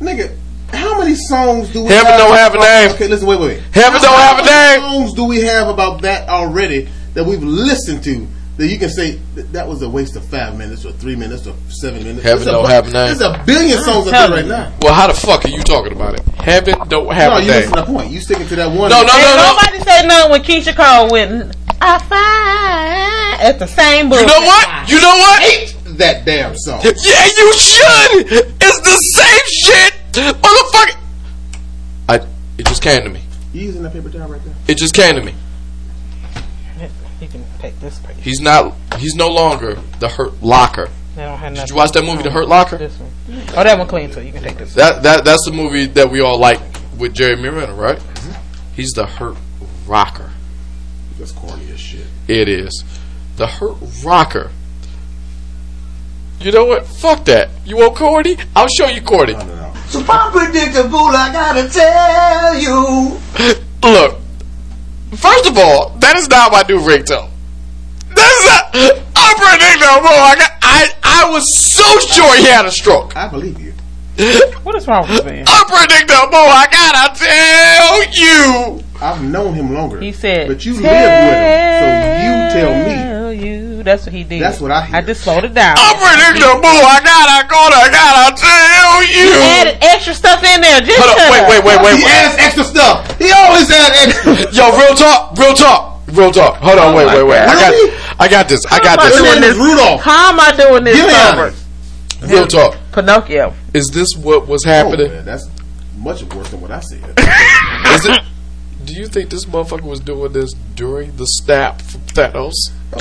Nigga, how many songs do we have? Heaven Don't Have a Name. Okay, listen, wait. Heaven Don't Have a Name. How many songs do we have about that already that we've listened to that you can say that was a waste of 5 minutes or 3 minutes or 7 minutes? Heaven Don't Have a Name. There's a billion songs out there right now. Well, how the fuck are you talking about it? Heaven Don't Have a Name. No, you missing the point. You sticking to that one. No. Nobody said nothing when Keisha Cole went, I find at the same book. You know what? That damn song. Yeah, you should. It's the same shit, motherfucker. It just came to me. You using that paper towel right there? It just came to me. He can take this page. He's no longer the Hurt Locker. Did you watch that movie, The Hurt Locker? This one. Oh, that one clean too. You can take this. That's the movie that we all like with Jeremy Renner, right? Mm-hmm. He's the Hurt Rocker. That's corny as shit. It is. The Hurt Rocker. You know what? Fuck that. You want Cordy? I'll show you Cordy. No. So unpredictable, I gotta tell you. Look, first of all, that is not my new ringtone. That is not unpredictable. I was so sure he had a stroke. I believe you. What is wrong with me? Unpredictable, I gotta tell you. I've known him longer. He said, but you live with him, so you tell me. That's what he did. That's what I hear. I just slowed it down. I'm predictable. I gotta tell you. He added extra stuff in there. Just hold up. Wait. He adds extra stuff. He always adds extra. Yo, real talk. Hold on. Wait. I got this. His name is Rudolph. How am I doing this? Real talk. Pinocchio. Is this what was happening? Oh, man, that's much worse than what I said. Is it? Do you think this motherfucker was doing this during the snap from Thanos? He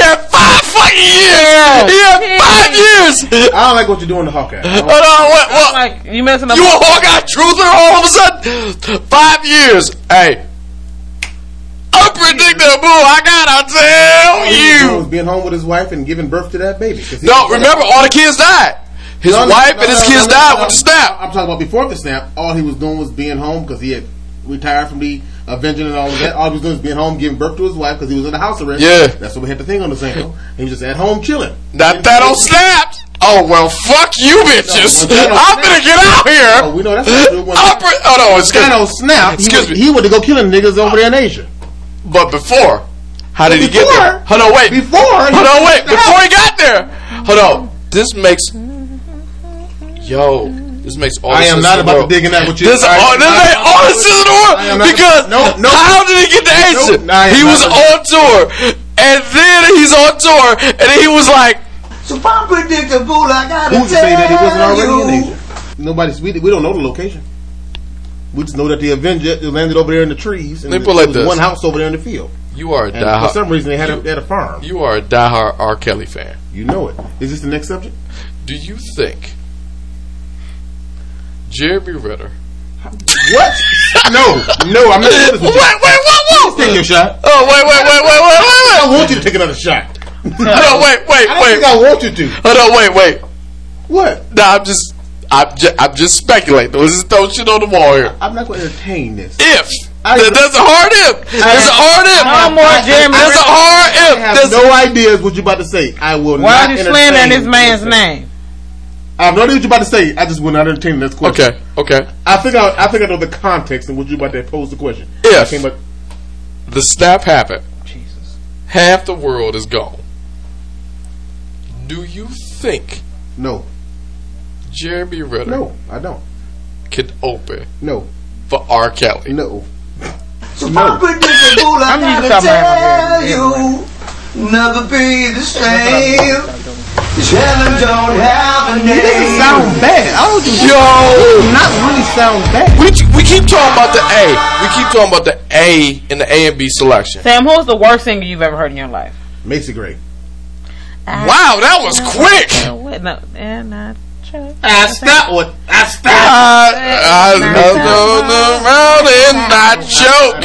had 5 fucking years! He had 5 years! I don't like what you're doing to Hawkeye. Hold on, what? Like, you messing up. You a Hawkeye truther all of a sudden? 5 years. Hey. Unpredictable, I gotta tell you. He was being home with his wife and giving birth to that baby. No, remember, all the kids died. His wife and his kids died with the snap. I'm talking about before the snap, all he was doing was being home because he had... retired from the Avengers and all of that. All he was doing was being home, giving birth to his wife because he was in the house arrest. Yeah, that's what we had to think on the same. He was just at home chilling. Not that old snapped. Oh well, fuck you, bitches! I'm gonna get out here. Oh, we know that's what it was. Excuse me. He went to go killing niggas over there in Asia. But before, how did he get there? Hold on, wait. Before he got there. Hold on. This makes all the sense in the world. I am not about to dig in that with you. This makes all the sense in the world. Because how did he get to Asia? He was on tour. And then he's on tour. And then he was like, so unpredictable, I gotta tell you. Who's to say that he wasn't already in Asia? We don't know the location. We just know that the Avengers landed over there in the trees. And there was one house over there in the field. You are a diehard. For some reason, they had it at a farm. You are a diehard R. Kelly fan. You know it. Is this the next subject? Do you think... Jeremy Renner. What? No, I'm not doing this with you. Wait. Take your shot. Oh, wait. I want you to take another shot. No, wait. I don't think I want you to. Oh, no, wait. What? No, I'm just speculating. Let's just throw shit on the wall here. I'm not going to entertain this. There's a hard if. There's a hard if. There's a hard if. I have no idea what you're about to say. I will not entertain this. Why are you slandering this man's name? I have no idea what you're about to say. I just will not entertain this question. Okay. I think I know the context in which you're about to pose the question. If the snap happened, Jesus, half the world is gone. Do you think? No. Jeremy Renner. No, I don't. Could open. No. For R. Kelly. No. So no. I'm gonna tell you, never be the same. Jellum don't have a name. He doesn't sound bad. I don't think he not really sound bad. We keep talking about the A. We keep talking about the A in the A and B selection. Sam, who's the worst singer you've ever heard in your life? Macy Gray. Wow, that was quick. I stumbled around and I choked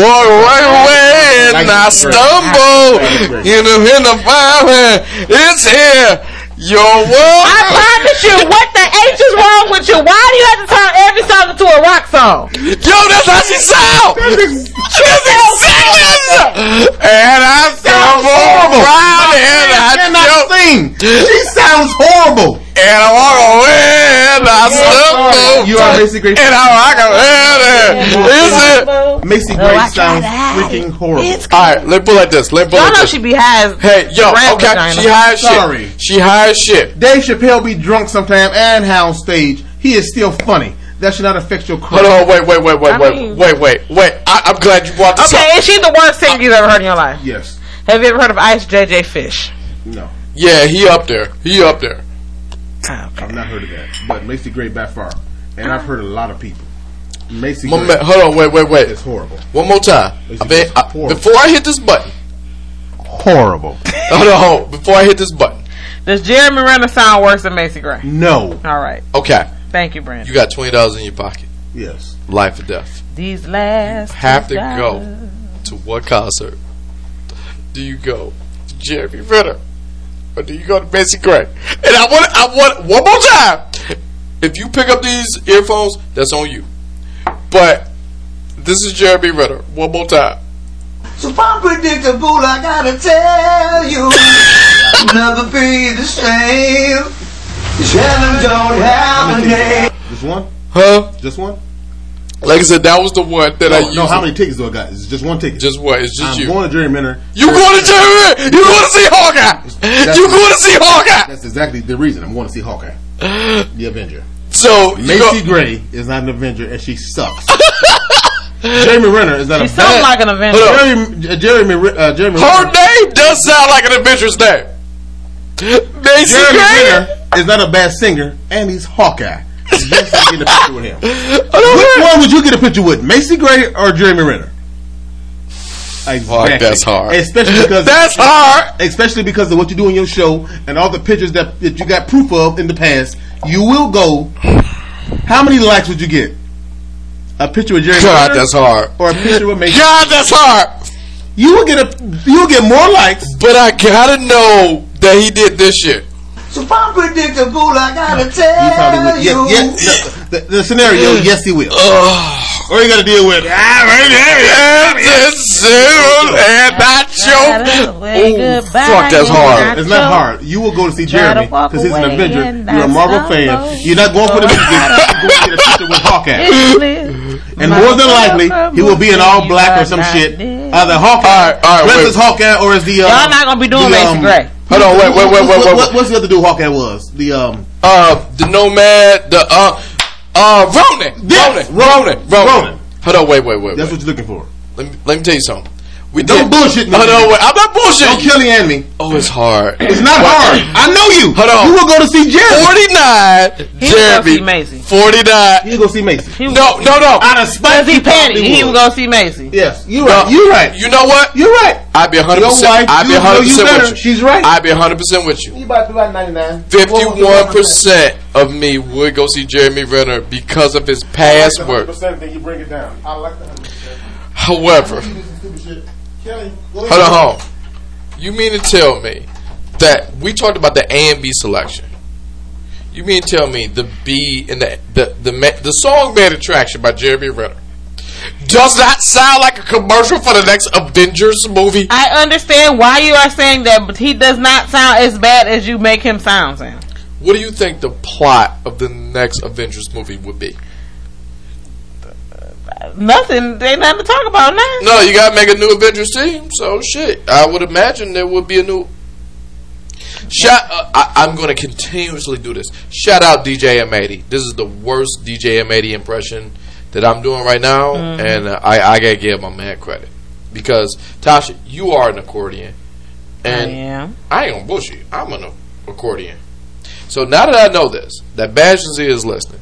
right away and I stumbled in the fire. It's here. Yo, what? I promise you, what the H is wrong with you? Why do you have to turn every song into a rock song? Yo, that's how she sounds. She's exactly. And I stumbled around and I cannot sing. She sounds horrible. And I walk away and I stumble. You are Macy Gray. And I rock away. Is it? Macy Gray sounds freaking horrible. Alright, let's put it like this. Y'all know she be high as. Hey, yo, okay. She high as shit. She high as shit. Dave Chappelle be drunk sometime and high on stage. He is still funny. That should not affect your career. Hold on, wait. I'm glad you brought this up. Okay, is she the worst singer you've ever heard in your life? Yes. Have you ever heard of Ice JJ Fish? No. Yeah, he up there. Okay. I've not heard of that, but Macy Gray by far, and I've heard a lot of people. Macy Gray. Hold on, wait. It's horrible. One more time. Before I hit this button. Horrible. Hold on. Before I hit this button. Does Jeremy Renner sound worse than Macy Gray? No. All right. Okay. Thank you, Brandon. You got $20 in your pocket. Yes. Life or death. These last. You have to go to what concert? Do you go to Jeremy Renner? Or do you go to Macy Gray? And I want one more time. If you pick up these earphones, that's on you. But this is Jeremy Renner. One more time. So unpredictable, I gotta tell you, I'll never be the same. Jellum don't have a name. Just one? Huh? Just one? Like I said, that was the one that I used. No, how many tickets do I got? It's just one ticket. Just what? It's just you. I'm going to Jeremy Renner. You going to Jeremy Renner? You going to see Hawkeye? You going to see Hawkeye? That's exactly the reason I'm going to see Hawkeye, the Avenger. So Macy Gray is not an Avenger, and she sucks. Jeremy Renner is not a Avenger. She sounds like an Avenger. Jeremy Her name does sound like an Avenger's name. Macy Gray Renner is not a bad singer, and he's Hawkeye. Yes, I get a picture with him. Which one would you get a picture with, Macy Gray or Jeremy Renner? Exactly. That's hard. Especially because that's hard. Especially because of what you do in your show and all the pictures that you got proof of in the past. You will go. How many likes would you get? A picture with Jeremy Renner? God, that's hard. Or a picture with Macy? God, that's hard. You will get more likes, but I gotta know that he did this shit. So unpredictable, I gotta tell you. Yes, the scenario, yes, he will. Or you gotta deal with. Fuck, that's hard. It's not hard. You will go to see Jeremy because he's an Avenger. You're a Marvel fan. You're not going for the music. You're going to get a picture with Hawkeye. And more than likely, he will be in all black or some shit. Either Hawkeye, versus Hawkeye, or is the y'all not gonna be doing Macy Gray. Hold on, wait. What's the other dude Hawkeye was? The Nomad, Ronan. Yes. Ronan. Hold on, wait. That's what you're looking for. Let me tell you something. Don't bullshit me. Hold on, wait. I'm not bullshitting. Don't kill me and me. Oh, it's hard. It's not hard. I know you. Hold on. You will go to see Jeremy. 49. He Jeremy. Go see 49. He'll go see Macy. No. Out of spite. Because he petty. He will go see Macy. Yes. You're right. You know what? You're right. I'd be 100%. I'd be 100% with you. She's right. I'd be 100% with you. You about to be like 99. 51% of me would go see Jeremy Renner because of his past work. 100%. Then you bring it down. I like the 100%. However, hold on. You mean to tell me that we talked about the A and B selection? You mean to tell me the B and the song "Mad Attraction" by Jeremy Renner does not sound like a commercial for the next Avengers movie? I understand why you are saying that, but he does not sound as bad as you make him sound, Sam. What do you think the plot of the next Avengers movie would be? Nothing. They nothing to talk about now. No, you gotta make a new Avengers team. So shit, I would imagine there would be a new. I'm gonna continuously do this. Shout out DJM80. This is the worst DJM80 impression that I'm doing right now, and I gotta give my man credit because Tasha, you are an accordion. And I ain't gonna bullshit. I'm an accordion. So now that I know this, that Bash is listening,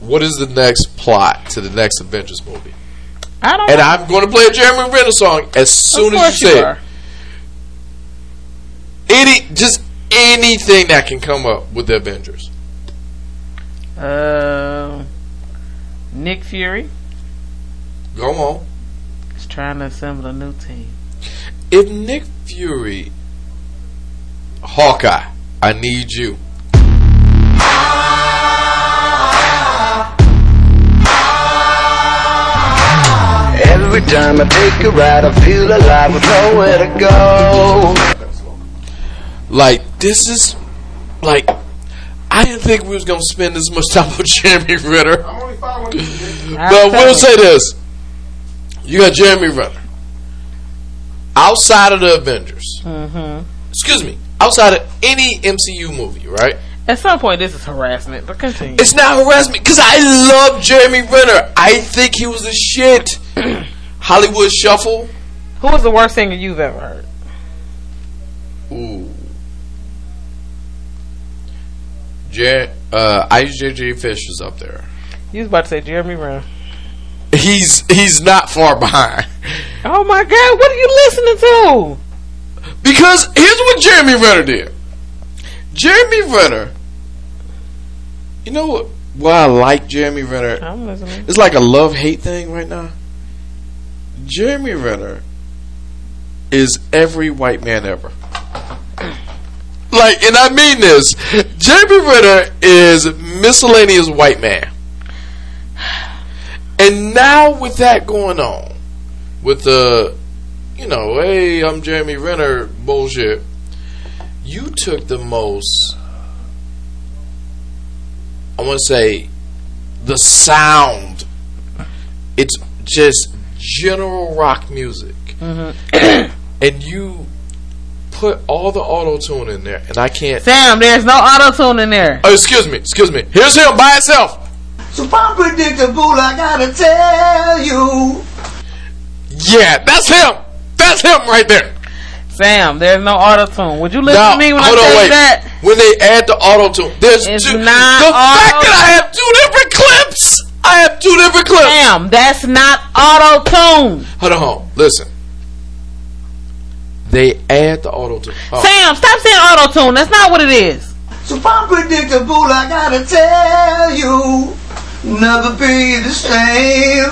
what is the next plot to the next Avengers movie? I don't know. I'm going to play a Jeremy Renner song as soon as you say it. Just anything that can come up with the Avengers. Nick Fury. Go on. He's trying to assemble a new team. If Nick Fury, Hawkeye, I need you. Every time I take a ride, I feel alive with nowhere to go. Like, this is, like, I didn't think we was going to spend this much time with Jeremy Renner. But we'll say this. You got Jeremy Renner. Outside of the Avengers. Mm-hmm. Excuse me. Outside of any MCU movie, right? At some point, this is harassment, but continue. It's not harassment, because I love Jeremy Renner. I think he was the shit. Hollywood Shuffle. Who was the worst singer you've ever heard? Ooh. IJJ Fish is up there. You was about to say Jeremy Renner. He's not far behind. Oh my God, what are you listening to? Because here's what Jeremy Renner did. Jeremy Renner, you know what? Why I like Jeremy Renner. I'm listening. It's like a love-hate thing right now. Jeremy Renner is every white man ever. Like, and I mean this. Jeremy Renner is miscellaneous white man. And now with that going on, with the, hey, I'm Jeremy Renner bullshit, you took the most, I want to say, the sound. It's just general rock music. Mm-hmm. And you put all the auto-tune in there, and I can't... Sam, there's no auto-tune in there. Oh, excuse me. Here's him by itself. So unpredictable, I gotta tell you. Yeah, that's him. That's him right there. Sam, there's no auto-tune. Would you listen to me when I tell you that? When they add the auto-tune, there's two... fact that I have two different clips. Sam, that's not auto-tune. Hold on. Listen. They add the auto-tune. Oh. Sam, stop saying auto-tune. That's not what it is. So unpredictable, I gotta tell you. Never be the same.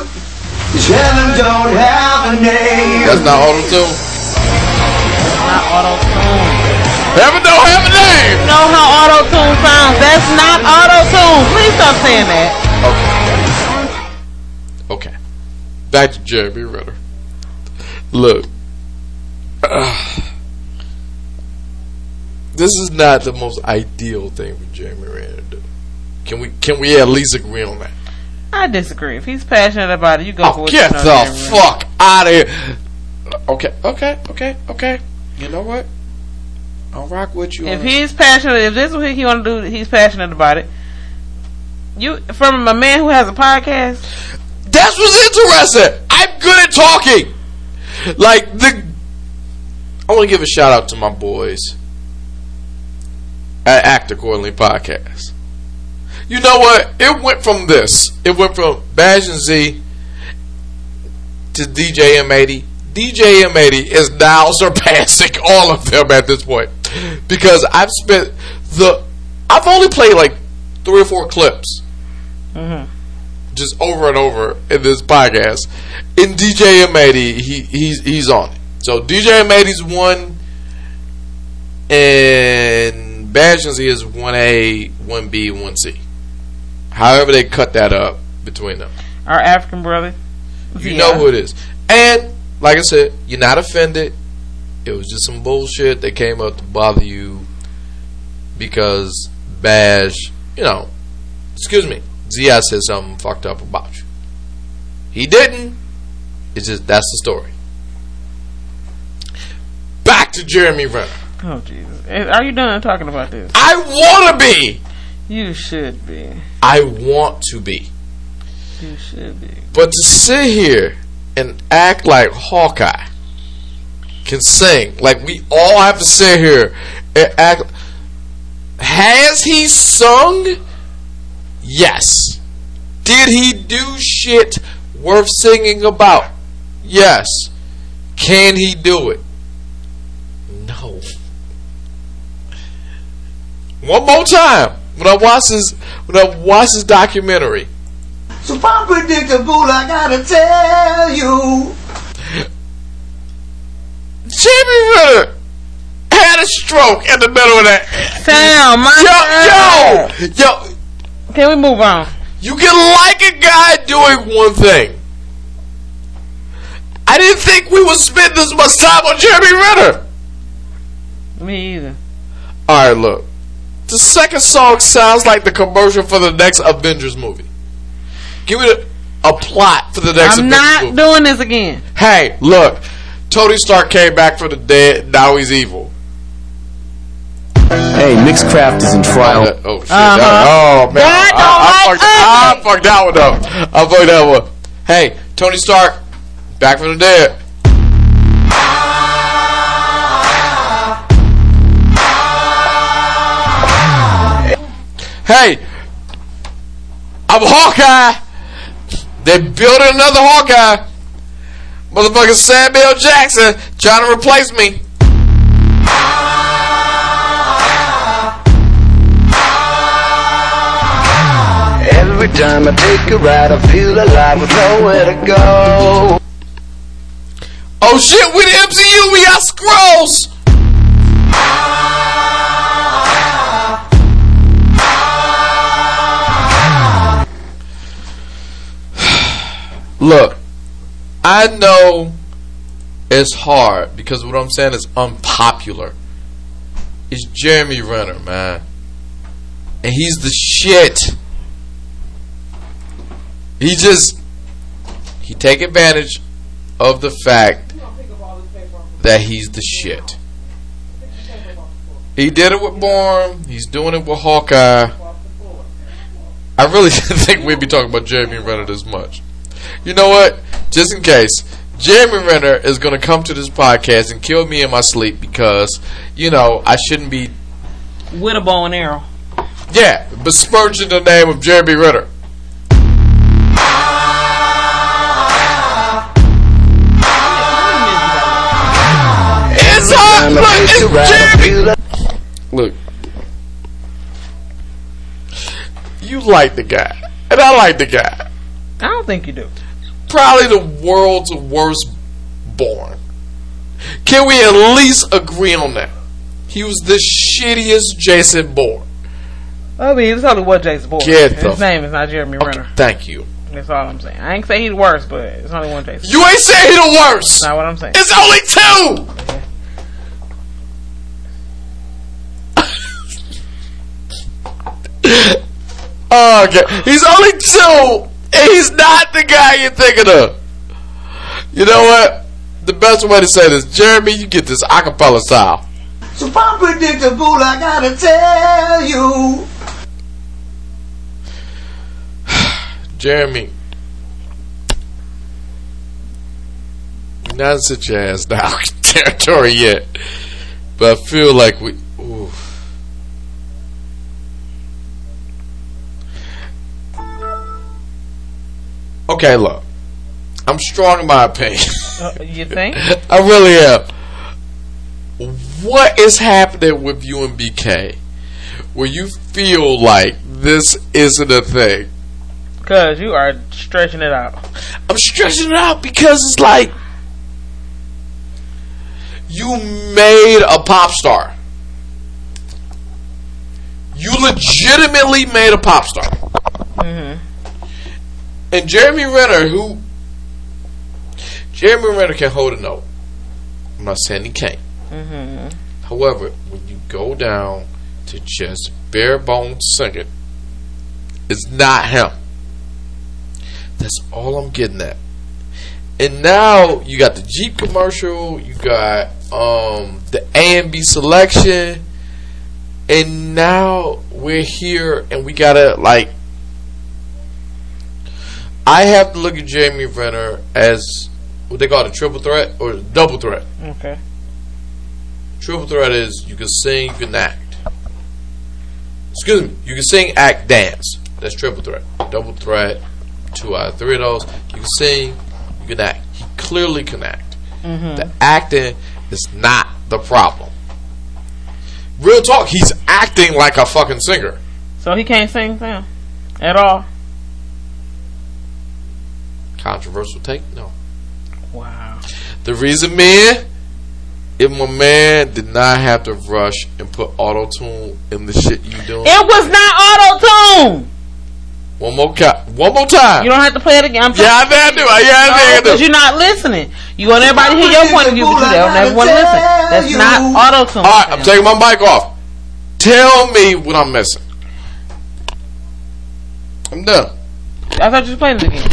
Challenge don't have a name. That's not auto-tune. That's not auto-tune. Never don't have a name. You know how auto-tune sounds. That's not auto-tune. Please stop saying that. Okay. Back to Jeremy Renner. Look. This is not the most ideal thing for Jeremy Renner to do. Can we at least agree on that? I disagree. If he's passionate about it, you go for it. Get the fuck out of here. Okay. You know what? I'll rock with you. If he's passionate, if this is what he want to do, he's passionate about it. You from a man who has a podcast. That's what's interesting. I'm good at talking. Like I want to give a shout out to my boys at Act Accordingly podcast. You know what? It went from Bash and Z to DJM80. DJM80 is now surpassing all of them at this point because I've only played like 3 or 4 clips, mm-hmm, just over and over in this podcast. In DJM80, he's on it. So DJM80 is 1, and Badgency is 1A, 1B, 1C. However they cut that up between them. Our African brother. You know who it is. And, like I said, you're not offended. It was just some bullshit that came up to bother you because Bash, excuse me, Z.I. said something fucked up about you. He didn't. It's just, that's the story. Back to Jeremy Renner. Oh, Jesus. Are you done talking about this? I want to be. You should be. I want to be. You should be. But to sit here and act like Hawkeye can sing. Like, we all have to sit here and act. Has he sung? Yes. Did he do shit worth singing about? Yes. Can he do it? No. One more time. When I watch this documentary. So unpredictable, I gotta tell you. Jeremy Renner had a stroke in the middle of that. Sam, yo. Can we move on? You can like a guy doing one thing. I didn't think we would spend this much time on Jeremy Renner. Me either. All right, look. The second song sounds like the commercial for the next Avengers movie. Give me a plot for the next Avengers movie. I'm not doing this again. Hey, look. Tony Stark came back from the dead. Now he's evil. Hey, Mixcraft is in trial. Oh, shit. Oh, man. I fucked that one up. I fucked that one. Hey, Tony Stark, back from the dead. Hey, I'm Hawkeye. They're building another Hawkeye. Motherfucking Samuel L. Jackson trying to replace me. Every time I take a ride, I feel alive with nowhere to go. Oh shit, with the MCU, we got Skrulls. Look, I know it's hard because what I'm saying is unpopular. It's Jeremy Renner, man. And he's the shit. He take advantage of the fact that he's the shit. He did it with Bourne. He's doing it with Hawkeye. I really didn't think we'd be talking about Jeremy Renner this much. You know what? Just in case, Jeremy Renner is going to come to this podcast and kill me in my sleep because, you know, I shouldn't be... with a bow and arrow. Yeah, besmirching the name of Jeremy Renner. It's hard! Look, it's Jeremy! Look. You like the guy. And I like the guy. I don't think you do. Probably the world's worst Bourne. Can we at least agree on that? He was the shittiest Jason Bourne. I mean, it's only one Jason Bourne. His name is not Jeremy Renner. Thank you. That's all I'm saying. I ain't saying he's the worst, but it's only one Jason. You ain't saying he's the worst. That's not what I'm saying. It's only two. Okay. Oh, okay. He's only two. He's not the guy you're thinking of. You know what? The best way to say this, Jeremy, you get this acapella style. So unpredictable, I gotta tell you. Jeremy, you're not in such your ass down territory yet. But I feel like we... Ooh. Okay, look. I'm strong in my opinion. You think? I really am. What is happening with you and BK where you feel like this isn't a thing? Because you are stretching it out. I'm stretching it out because it's like you made a pop star. You legitimately made a pop star. Mm-hmm. And Jeremy Renner can hold a note. I'm not saying he can't. Mm-hmm. However, when you go down to just bare bones singing, it's not him. That's all I'm getting at. And now you got the Jeep commercial, you got the A and B selection, and now we're here and we gotta like. I have to look at Jeremy Renner as what they call it, a triple threat or a double threat. Okay. Triple threat is you can sing, you can act. Excuse me, you can sing, act, dance. That's triple threat. Double threat, 2 out of 3 of those. You can sing, you can act. He clearly can act. Mm-hmm. The acting is not the problem. Real talk, he's acting like a fucking singer. So he can't sing then? At all? Controversial take? No. Wow. The reason, man, if my man did not have to rush and put auto-tune in the shit you doing. It was not auto-tune! One more time. You don't have to play it again. Yeah, I do. Because you're not listening. You want everybody to hear your point of view, but you don't ever want to listen. That's not auto-tune. All right, I'm taking my mic off. Tell me what I'm missing. I'm done. I thought you played it again.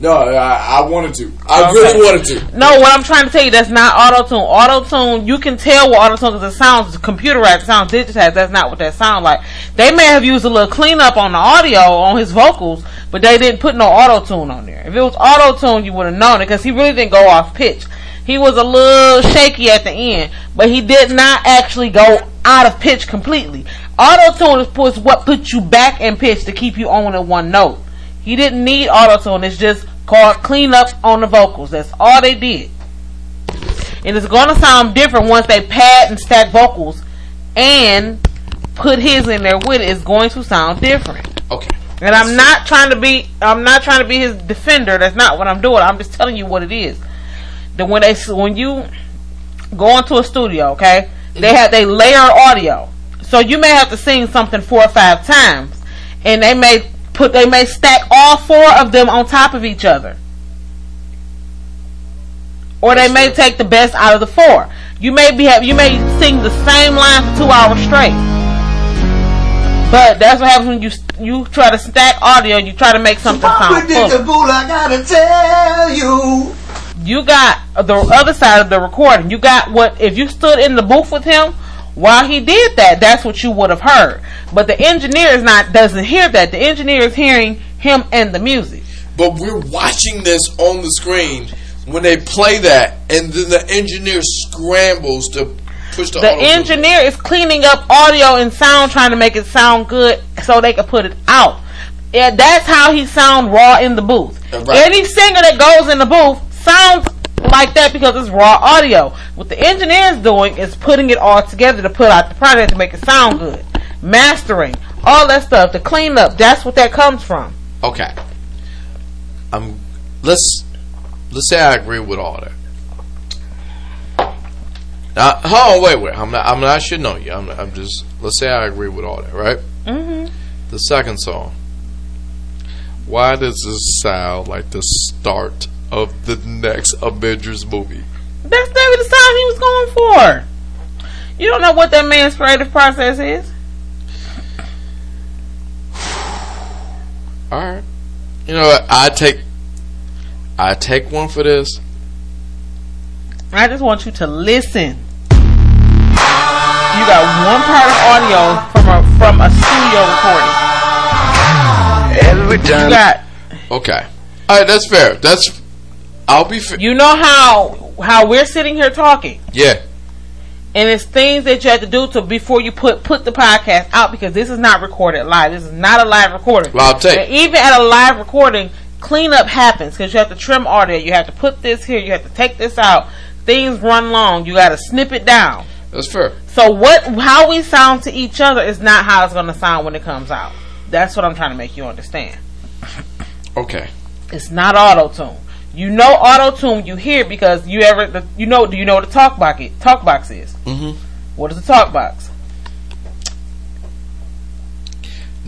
No, I wanted to. I really wanted to. No, what I'm trying to tell you, that's not auto-tune. Auto-tune, you can tell what auto-tune, because it sounds computerized, it sounds digitized. That's not what that sounds like. They may have used a little cleanup on the audio, on his vocals, but they didn't put no auto-tune on there. If it was auto-tune, you would have known it, because he really didn't go off pitch. He was a little shaky at the end, but he did not actually go out of pitch completely. Auto-tune is what puts you back in pitch to keep you on in one note. He didn't need auto-tune. It's just called cleanup on the vocals. That's all they did. And it's going to sound different once they pad and stack vocals and put his in there with it. It's going to sound different. Okay. And I'm not trying to be his defender. That's not what I'm doing. I'm just telling you what it is. Then when you go into a studio, okay, they layer audio. So you may have to sing something 4 or 5 times, and they may stack all 4 of them on top of each other, or they may take the best out of the 4. You may sing the same line for 2 hours straight, but that's what happens when you try to stack audio and you try to make something sound full. I gotta tell you. You got the other side of the recording. You got what, if you stood in the booth with him while he did that, that's what you would have heard. But the engineer doesn't hear that. The engineer is hearing him and the music. But we're watching this on the screen when they play that, and then the engineer scrambles to push the audio. The engineer is cleaning up audio and sound, trying to make it sound good so they can put it out. Yeah, that's how he sounds raw in the booth. Right. Any singer that goes in the booth sounds like that because it's raw audio. What the engineer's doing is putting it all together to put out the product to make it sound good. Mastering, all that stuff, the cleanup, that's what that comes from. Okay. Let's say I agree with all that. Now, hold on, wait. I should know you. I'm just. Let's say I agree with all that, right? Mm-hmm. The second song. Why does this sound like the start of the next Avengers movie? That's never the sound he was going for. You don't know what that man's creative process is. Alright. You know what? I take one for this. I just want you to listen. You got one part of audio from a studio recording. Every time. You got. Okay. Alright, that's fair. You know how we're sitting here talking. Yeah. And it's things that you have to do before you put the podcast out, because this is not recorded live. This is not a live recording. Live tape. And even at a live recording, cleanup happens because you have to trim audio. You have to put this here. You have to take this out. Things run long. You got to snip it down. That's fair. So how we sound to each other is not how it's going to sound when it comes out. That's what I'm trying to make you understand. Okay. It's not auto-tune. You know auto-tune you hear because you know what a talk box is? Mm-hmm. What is a talk box?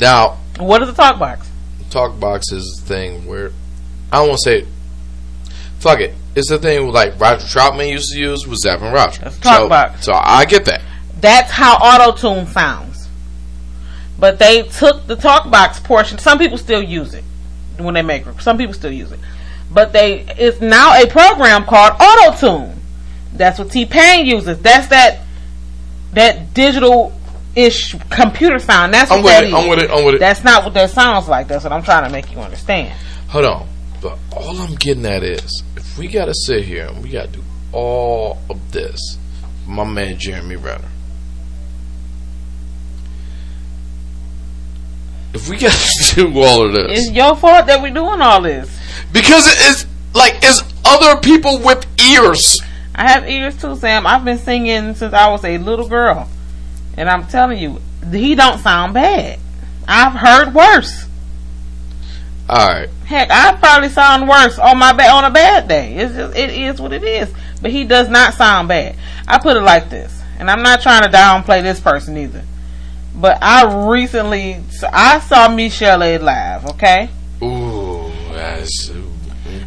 Now, what is a talk box? Talk box is the thing where, I don't want to say, fuck it, it's the thing like Roger Troutman used to use with Zapp and Roger. That's talk box. So I get that. That's how auto-tune sounds. But they took the talk box portion. Some people still use it when they make it. Some people still use it. But it's now a program called Auto-Tune. That's what T-Pain uses. That's that digital-ish computer sound. That's what that is. I'm with it. That's not what that sounds like. That's what I'm trying to make you understand. Hold on. But all I'm getting at is, if we gotta sit here and we gotta do all of this, my man Jeremy Renner, if we gotta do all of this, it's your fault that we're doing all this, because it's like, it's other people with ears. I have ears too, Sam. I've been singing since I was a little girl, and I'm telling you, he don't sound bad. I've heard worse. Alright. Heck, I probably sound worse on a bad day. It's just, it is what it is. But he does not sound bad. I put it like this, and I'm not trying to downplay this person either, but I saw Michelle live, okay? Ooh, that's...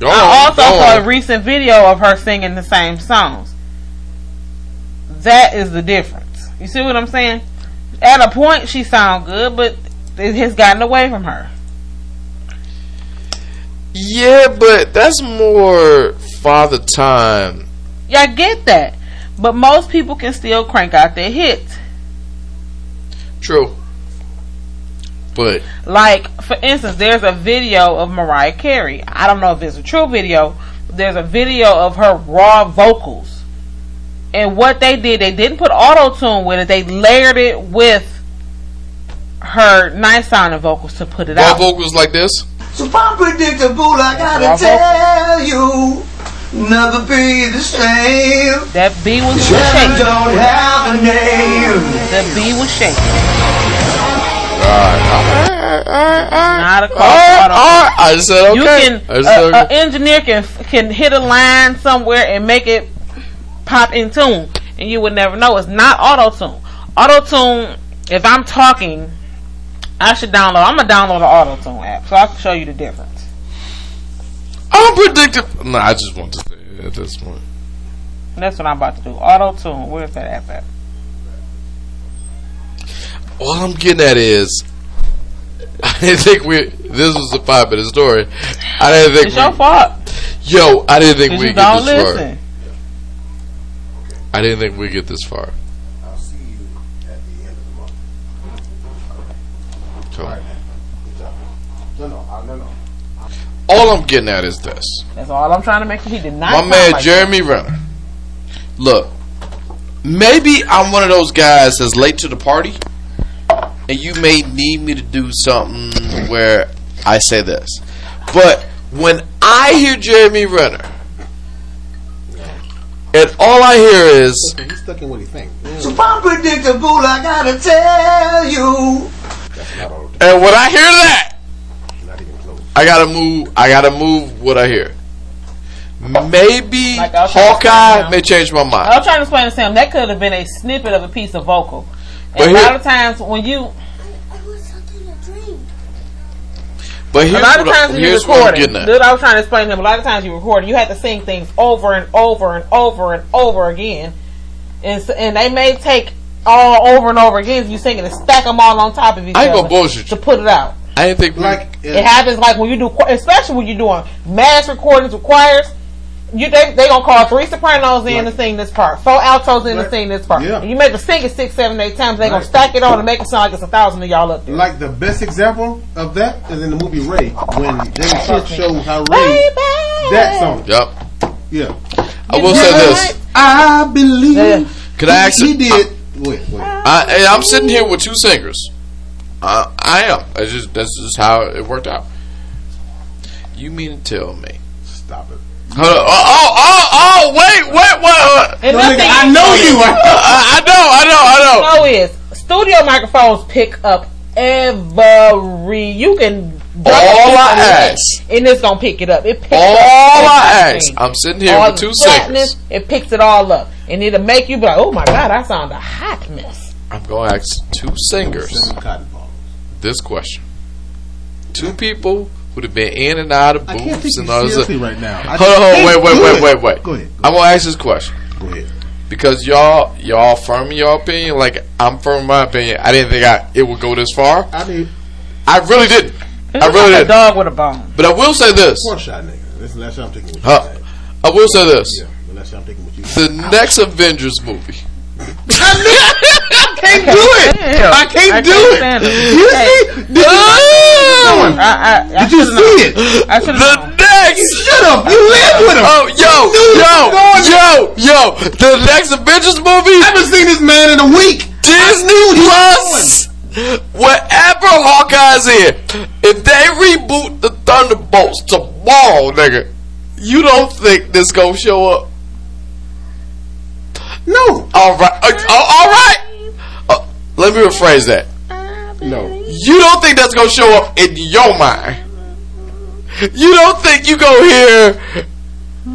I also saw a recent video of her singing the same songs. That is the difference. You see what I'm saying? At a point, she sound good, but it has gotten away from her. Yeah, but that's more father time. Yeah, I get that. But most people can still crank out their hits. True. But, like, for instance, there's a video of Mariah Carey. I don't know if it's a true video, but there's a video of her raw vocals. And what they did, they didn't put auto-tune with it. They layered it with her nice-sounding vocals to put it raw out. Raw vocals like this? So if I'm predictable, I gotta tell you, never be the same. That B was shaking. Don't have a name. The B was shaking. Not a call. I said okay. You can, an engineer can hit a line somewhere and make it pop in tune, and you would never know. It's not auto-tune. Auto-tune, if I'm talking, I'm going to download the AutoTune app so I can show you the difference. Unpredictable. No, I just want to say it at this point. And that's what I'm about to do. AutoTune. Where's that app at? All I'm getting at is, this was a 5-minute story. I didn't think it's your fault. Yo, I didn't think we'd get this far. I didn't think we'd get this far. All I'm getting at is this. That's all I'm trying to make sure he did not. My man, like Jeremy Renner. Look, maybe I'm one of those guys that's late to the party, and you may need me to do something where I say this. But when I hear Jeremy Renner, and all I hear is, he's stuck in what he thinks. So I'm predictable, I gotta tell you. That's not all. And when I hear that, not even close. I gotta move what I hear. Maybe like Hawkeye may change my mind. I'm trying to explain to Sam that could have been a snippet of a piece of vocal. And a lot of times when you, I was something to dream. But here's what I'm getting at. I was trying to explain to him. A lot of times you record, you had to sing things over and over and over and over again, and they may take all over and over again if you singing and stack them all on top of each other to put it out. I didn't think it happens, like when you do, especially when you're doing mass recordings with choirs, they gonna call 3 sopranos in to sing this part, 4 altos in to sing this part. Yeah. And you make them sing it 6, 7, 8 times. They gonna stack it on and make it sound like it's 1,000 of y'all up there. Like the best example of that is in the movie Ray, when Jamie Foxx showed how Ray that song. Yep. Yeah. I will say this. I believe. Yeah. Could I ask? He did. Wait. I'm sitting here with 2 singers. I am. That's just how it worked out. You mean to tell me? Stop it. Wait. I know you. I know. What you know is, studio microphones pick up every. You can. All I ask, and it's gonna pick it up. It picks all I ask. I'm sitting here with 2 singers. It picks it all up, and it'll make you be like, "Oh my God, I sound a hot mess." I'm gonna ask 2 singers this question. 2 people who have been in and out of booths and all this right now. Hold on, wait. Go ahead. I'm gonna ask this question. Go ahead. Because y'all firm in your opinion, like I'm firm in my opinion. I didn't think it would go this far. I mean, I really didn't. I really like a dog with a bone. But I will say this. Poor shot, nigga. This last time I'm taking with you. I will say this. Yeah, the last time I'm taking with you. The next Avengers movie. I can't do it. You see? Did you see it? The next shut up. You live with him. Oh, yo. The next Avengers movie. I haven't seen this man in a week. Disney Plus. Whatever Hawkeye's in, if they reboot the Thunderbolts tomorrow, nigga, you don't think this gonna show up? No. Alright. Let me rephrase that. No. You don't think that's gonna show up in your mind? You don't think you gonna hear? Oh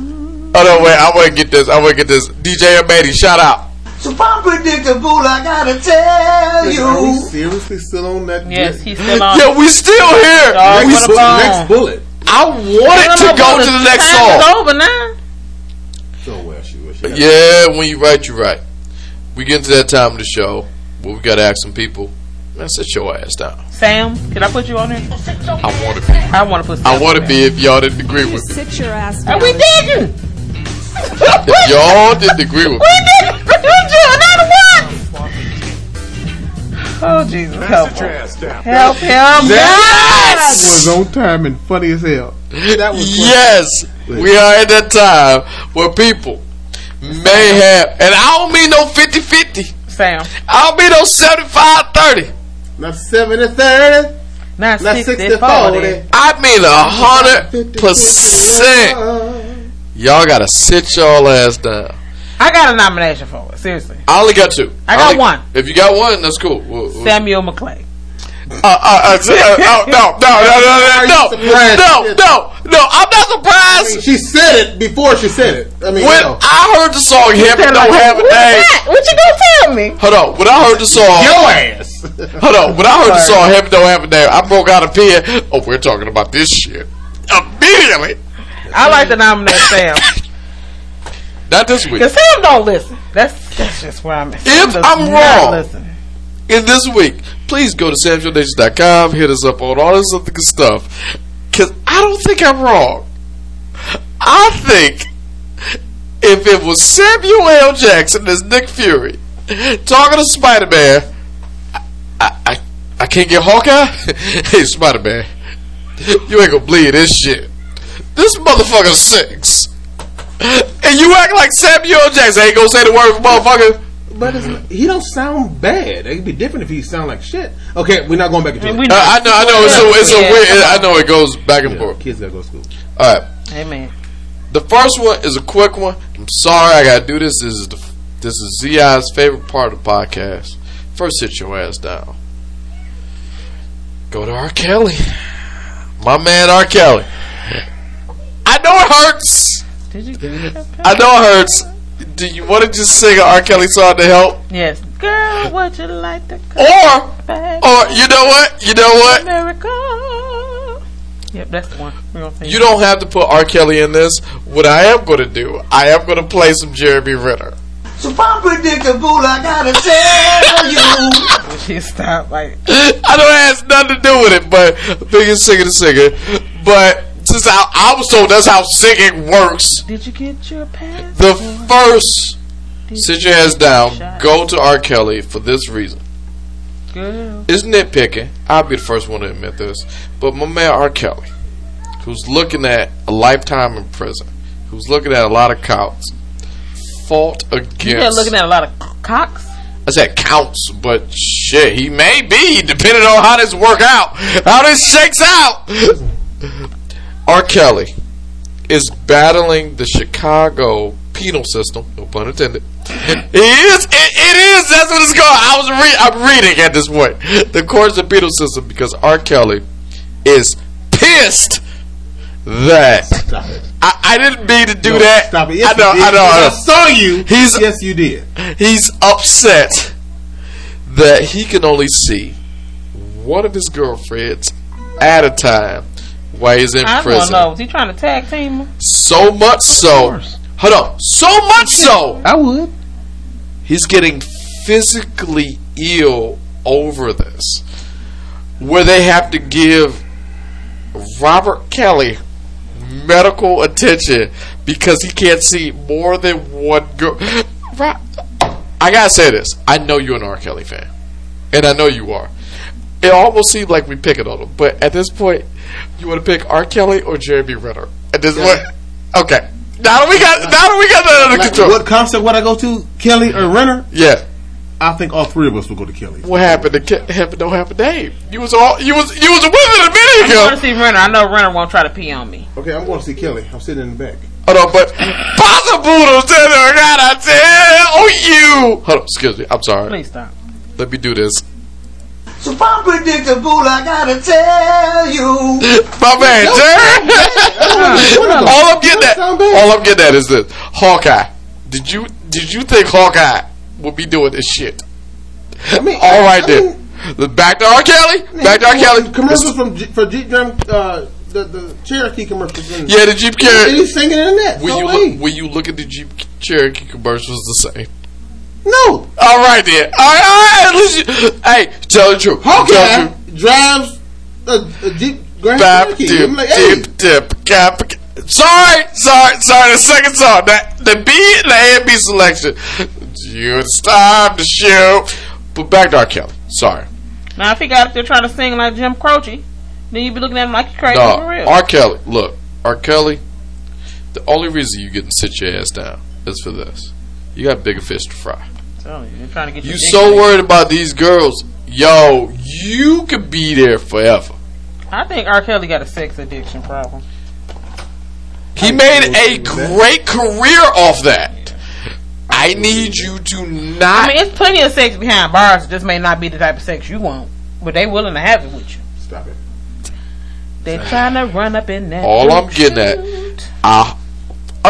no, wait. I wanna get this. DJM80, shout out. So unpredictable, I gotta tell you. Are we seriously still on that? Yes, he's still on. Yeah, we still here. Dog, next bullet. I wanted to go to the next song. It's over now. So well, yeah, when you're right. We get to that time of the show where we gotta ask some people. Man, sit your ass down. Sam, can I put you on here? I want to be. I want to be if y'all didn't agree with me. Sit your ass down. And we didn't. If y'all didn't agree with me. We didn't. Oh Jesus! Help him! That was on time and funny as hell. That was yes. Funny. We are at that time where people may have, and I don't mean no 50-50. Sam, I don't mean no 75-30. Not 70-30. Not 60-40. I mean 100%. Y'all gotta sit y'all ass down. I got a nomination for it. Seriously, I only got two. I got one. If you got one, that's cool. Samuel McClay. No! I'm not surprised. I mean, she said it before she said it. I mean, when I heard the song "Heaven Don't Have a Name," what you gonna tell me? Hold on. When I heard the song, your ass. Hold on. When I heard the song "Heaven Don't Have a Name," I broke out a pen. Oh, we're talking about this shit immediately. I like to nominate Sam. Not this week. Because Sam don't listen. That's just where I'm at. If I'm wrong in this week, please go to SamJoeNation.com. Hit us up on all this other good stuff. Because I don't think I'm wrong. I think if it was Samuel L. Jackson as Nick Fury talking to Spider-Man, I can't get Hawkeye? Hey, Spider-Man, you ain't gonna bleed this shit. This motherfucker sings. And you act like Samuel Jackson ain't gonna say the word for motherfucker. But he don't sound bad. It'd be different if he sound like shit. Okay, we're not going back into it. I know. It's weird. I know it goes back and forth. Kids gotta go to school. All right. Amen. The first one is a quick one. I'm sorry I gotta do this. This is Zi's favorite part of the podcast. First, sit your ass down. Go to R. Kelly. My man, R. Kelly. I know it hurts. I know it hurts. Do you want to just sing an R. Kelly song to help? Yes. Girl, would you like to come back? Or, you know what? America. Yep, that's the one. We're gonna sing. You don't have to put R. Kelly in this. What I am going to do, I am going to play some Jeremy Renner. So unpredictable, I gotta tell you. She stopped, like. I know it has nothing to do with it, but biggest singer. But since I was told that's how singing works. Did you get your pass? The first, sit your ass down, go to R. Kelly for this reason. Girl. It's nitpicking. I'll be the first one to admit this. But my man R. Kelly, who's looking at a lifetime in prison, who's looking at a lot of counts, fought against. You said looking at a lot of cocks? I said counts, but shit, he may be, depending on how this work out, how this shakes out. R. Kelly is battling the Chicago penal system, no pun intended. It is. That's what it's called. I'm reading at this point. The courts of penal system, because R. Kelly is pissed that I didn't mean to do that. Stop it. Yes, I know. I saw you. Yes, you did. He's upset that he can only see one of his girlfriends at a time. Why he's in prison? I don't know. Is he trying to tag team him? So much so. Hold on. So much so. I would. He's getting physically ill over this, where they have to give Robert Kelly medical attention because he can't see more than one girl. I gotta say this. I know you're an R. Kelly fan, and I know you are. It almost seemed like we picking on him, but at this point, you want to pick R. Kelly or Jeremy Renner? At this point, okay. Now that we got that under control. What concert would I go to? Kelly or Renner? Yeah. I think all three of us will go to Kelly. What happened to Kelly? Don't happen to Dave. You was a wizard a minute ago. I want to see Renner. I know Renner won't try to pee on me. Okay, I'm going to see Kelly. I'm sitting in the back. Hold on, but possible to gotta tell you. Hold on, excuse me. I'm sorry. Please stop. Let me do this. So unpredictable, I gotta tell you. My man, Jerry. All I'm getting at is this. Hawkeye. Did you think Hawkeye would be doing this shit? Back to R. Kelly. Commercials for Jeep the Cherokee commercials. Yeah, the Jeep Cherokee. And he's singing in that. Will you look at the Jeep Cherokee commercials the same? No. All right, then. Hey, tell the truth. Hawkeye drives a Jeep Grand Cherokee. Sorry. The second song, the B and the A and B selection. It's time to show. But back to R. Kelly. Sorry. Now, if he got up there trying to sing like Jim Croce, then you'd be looking at him like you're crazy for real. R. Kelly. Look, R. Kelly. The only reason you getting sit your ass down is for this. You got bigger fish to fry. You so worried about these girls. Yo, you could be there forever. I think R. Kelly got a sex addiction problem. He made a great career off that. Yeah. I need you to not. I mean, it's plenty of sex behind bars. It just may not be the type of sex you want. But they willing to have it with you. Stop it. They trying to run up in that. All I'm getting at. R.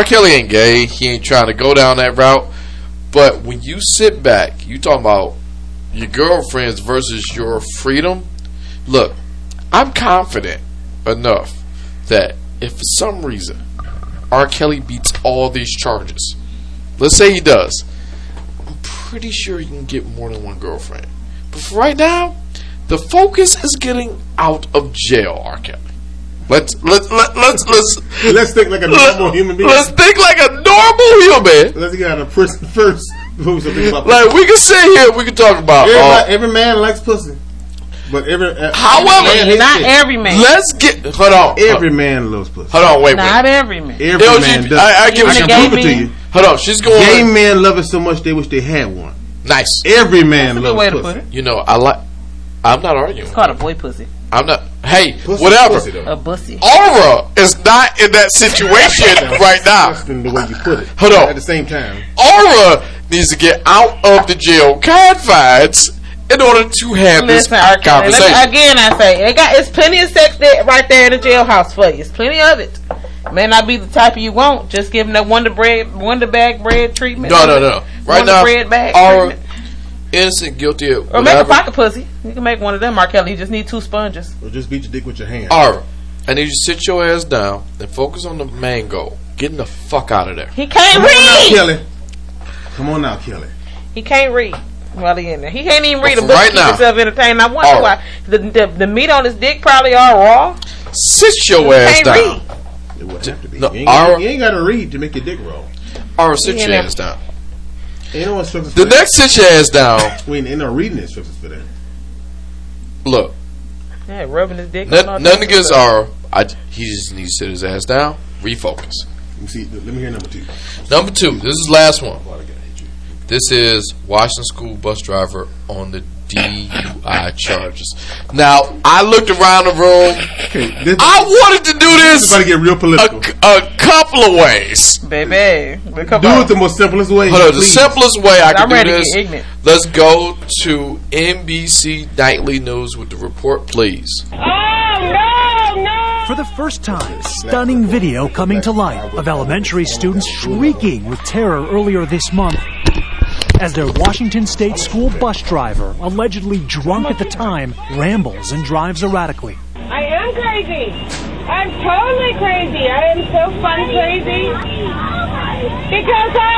Kelly ain't gay. He ain't trying to go down that route. But when you sit back, you talking about your girlfriends versus your freedom. Look, I'm confident enough that if for some reason R. Kelly beats all these charges, let's say he does, I'm pretty sure he can get more than one girlfriend. But for right now, the focus is getting out of jail, R. Kelly. Let's think like a normal human being. Let's think like a normal human. Let's get out of prison first. Like, we can sit here, we can talk about every man likes pussy, but however, not every man. Every man loves pussy. Hold on, wait. Not every man. Every man does. I give it to you. Hold on, she's going. Gay men love it so much they wish they had one. Nice. Every man loves pussy. You know, I'm not arguing. It's called a boy pussy. I'm not. Hey, pussy, whatever. Pussy, a bussy. Aura is not in that situation right now. The way you put it. Hold on. At the same time, Aura needs to get out of the jail confines in order to have this conversation. It's plenty of sex there, right there in the jailhouse for you. It's plenty of it. May not be the type you want. Just give them that Wonder Bag bread treatment. No. Right now, bread bag Aura. Treatment. Innocent, guilty, or whatever. Make a pocket pussy. You can make one of them, R. Kelly. You just need 2 sponges. Or just beat your dick with your hand. All right. I need you to sit your ass down and focus on the main goal. Getting the fuck out of there. He can't read. Come on now, Kelly. He can't read while he in there. He can't even read a book right to keep himself entertained. I wonder why. The meat on his dick probably all raw. Sit your ass down. Read. It would have to be. You ain't got to read to make your dick roll. All right, sit your ass down. The next sit your ass down. We ain't no reading instructions for that. Look. Yeah, rubbing his dick. Nothing against R. He just needs to sit his ass down. Refocus. Let me hear number 2. Number 2. This is the last one. This is Washington school bus driver on the DUI charges. Now, I looked around the room. Okay, I wanted to do this about to get real political. A couple of ways. Baby. Do it the most simplest way. Hold on, the simplest way I can do this. Let's go to NBC Nightly News with the report, please. For the first time, stunning video coming to light of elementary students shrieking with terror earlier this month as their Washington State school bus driver, allegedly drunk at the time, rambles and drives erratically. I am crazy. I'm totally crazy. I am so fun crazy because I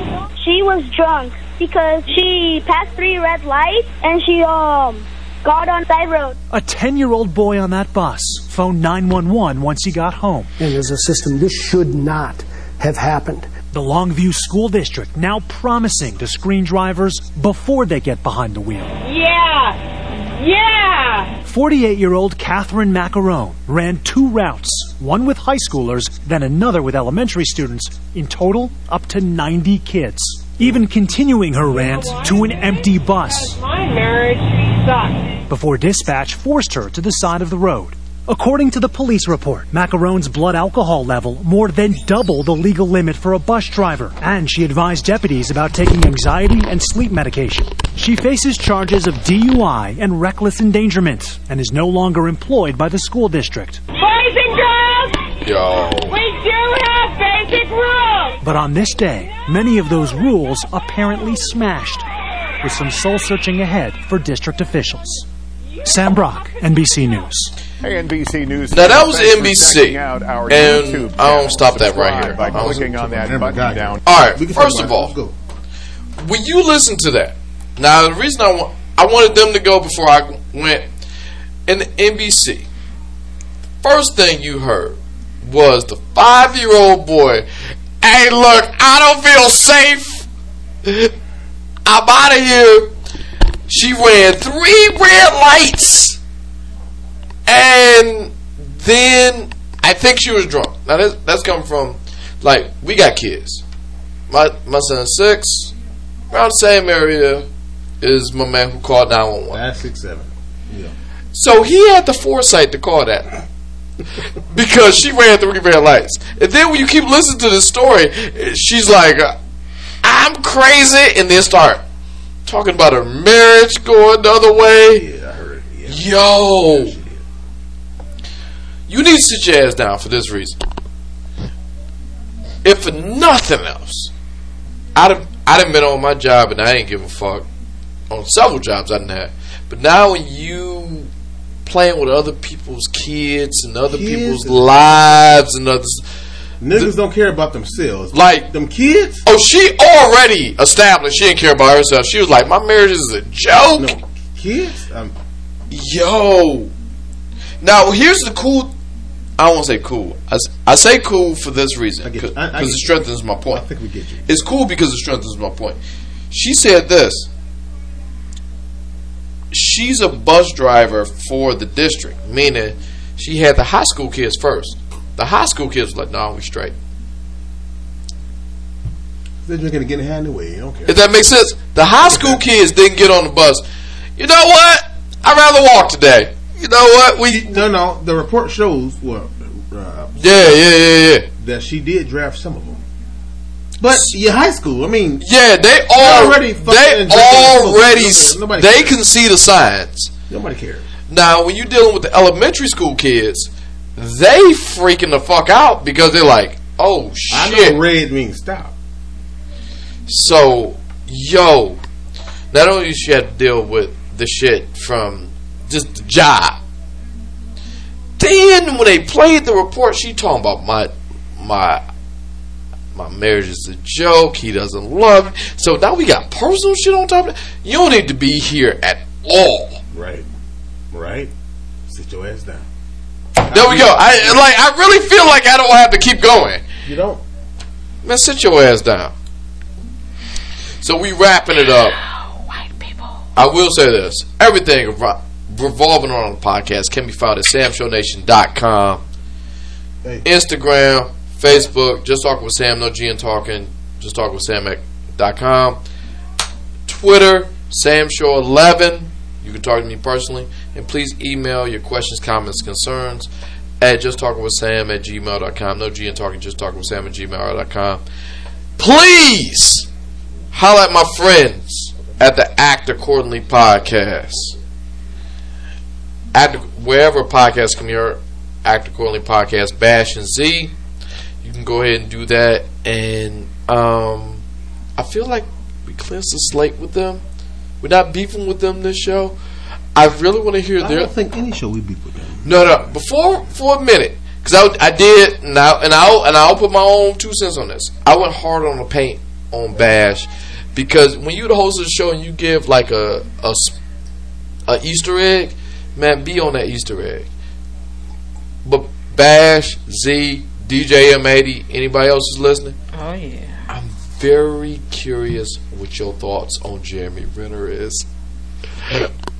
love life. She was drunk because she passed 3 red lights and she got on side road. A 10-year-old boy on that bus phoned 911 once he got home. And as a system, this should not have happened. The Longview School District now promising to screen drivers before they get behind the wheel. Yeah, Yeah! 48-year-old Catherine Macarone ran two routes, one with high schoolers, then another with elementary students. In total, up to 90 kids. Even continuing her rant to an empty bus. My marriage sucks. Before dispatch forced her to the side of the road. According to the police report, Macarone's blood alcohol level more than double the legal limit for a bus driver, and she advised deputies about taking anxiety and sleep medication. She faces charges of DUI and reckless endangerment, and is no longer employed by the school district. Boys and girls, we do have basic rules! But on this day, many of those rules apparently smashed, with some soul-searching ahead for district officials. Sam Brock, NBC News. Hey, NBC News. Now that was NBC, and I don't stop that right here. By clicking on that button down. All right. First of all, when you listen to that, now the reason I wanted them to go before I went in the NBC. First thing you heard was the 5-year-old boy. Hey, look, I don't feel safe. I'm out of here. She ran 3 red lights. And then I think she was drunk. Now that's coming from, like, we got kids. My son's 6. Around the same area is my man who called 911. That's 6-7. Yeah. So he had the foresight to call that because she ran 3 red lights. And then when you keep listening to the story, she's like, "I'm crazy," and then start talking about her marriage going the other way. Yeah, I heard it. Yeah. Yo. Yeah, you need to sit your ass down for this reason. If for nothing else, I done been on my job and I ain't give a fuck on several jobs I done had. But now when you playing with other people's kids and other people's lives and others, niggas don't care about themselves. Like them kids. Oh, she already established she didn't care about herself. She was like, my marriage is a joke. No, kids. Yo. Now here's the cool. I won't say cool. I say cool for this reason. Because it strengthens my point. I think we get you. It's cool because it strengthens my point. She said this. She's a bus driver for the district. Meaning she had the high school kids first. The high school kids were like, nah, we straight. They're just going to get in hand away. I don't care. If that makes sense. The high school kids didn't get on the bus. You know what? I'd rather walk today. You know what? No. The report shows. Well, yeah. That she did draft some of them, but your high school. I mean, yeah, they already. They can see the signs. Nobody cares. Now, when you're dealing with the elementary school kids, they freaking the fuck out because they're like, "Oh shit, I know red means stop." So, yo, not only she had to deal with the shit from. Just the job. Then when they played the report, she talking about my marriage is a joke. He doesn't love me. So now we got personal shit on top of it. You don't need to be here at all. Right. Sit your ass down. There we go. I really feel like I don't have to keep going. You don't. Man, sit your ass down. So we wrapping it up. I will say this. Everything revolving on the podcast can be found at samshownation.com. Instagram, Facebook, Just Talking with Sam, no G in talking, Just Talking with Sam.com. Twitter, samshow11. You can talk to me personally. And please email your questions, comments, concerns at justtalkingwithsam@gmail.com. No G in talking, Just Talking with Sam @gmail.com. Please holler at my friends at the Act Accordingly podcast. Wherever podcasts can be heard, Act Accordingly podcast, Bash and Z. You can go ahead and do that. And I feel like we cleansed the slate with them. We're not beefing with them this show. I really want to hear I don't think any show we beef with them. No. For a minute, because I did, and I'll put my own 2 cents on this. I went hard on the paint on Bash. Because when you the host of the show and you give like a Easter egg, man, be on that Easter egg. But Bash, Z, DJM80, anybody else is listening? Oh yeah. I'm very curious what your thoughts on Jeremy Renner is.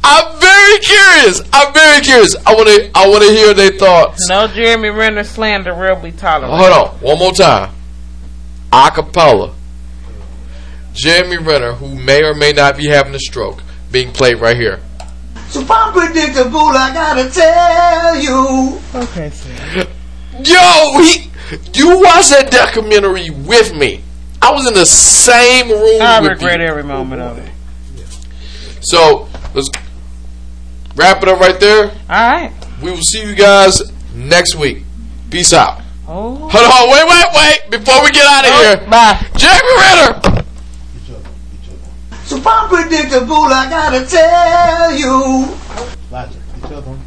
I I'm very curious. I want to hear their thoughts. No Jeremy Renner slander will be tolerated. Hold on. One more time. Acapella. Jeremy Renner, who may or may not be having a stroke, being played right here. So unpredictable, I gotta tell you. Okay, sir. Yo, you watched that documentary with me. I was in the same room. I regret every moment of it. So let's wrap it up right there. All right. We will see you guys next week. Peace out. Oh. Hold on. Wait. Before we get out of here. Bye. Jeremy Renner. So unpredictable, I gotta tell you. Logic.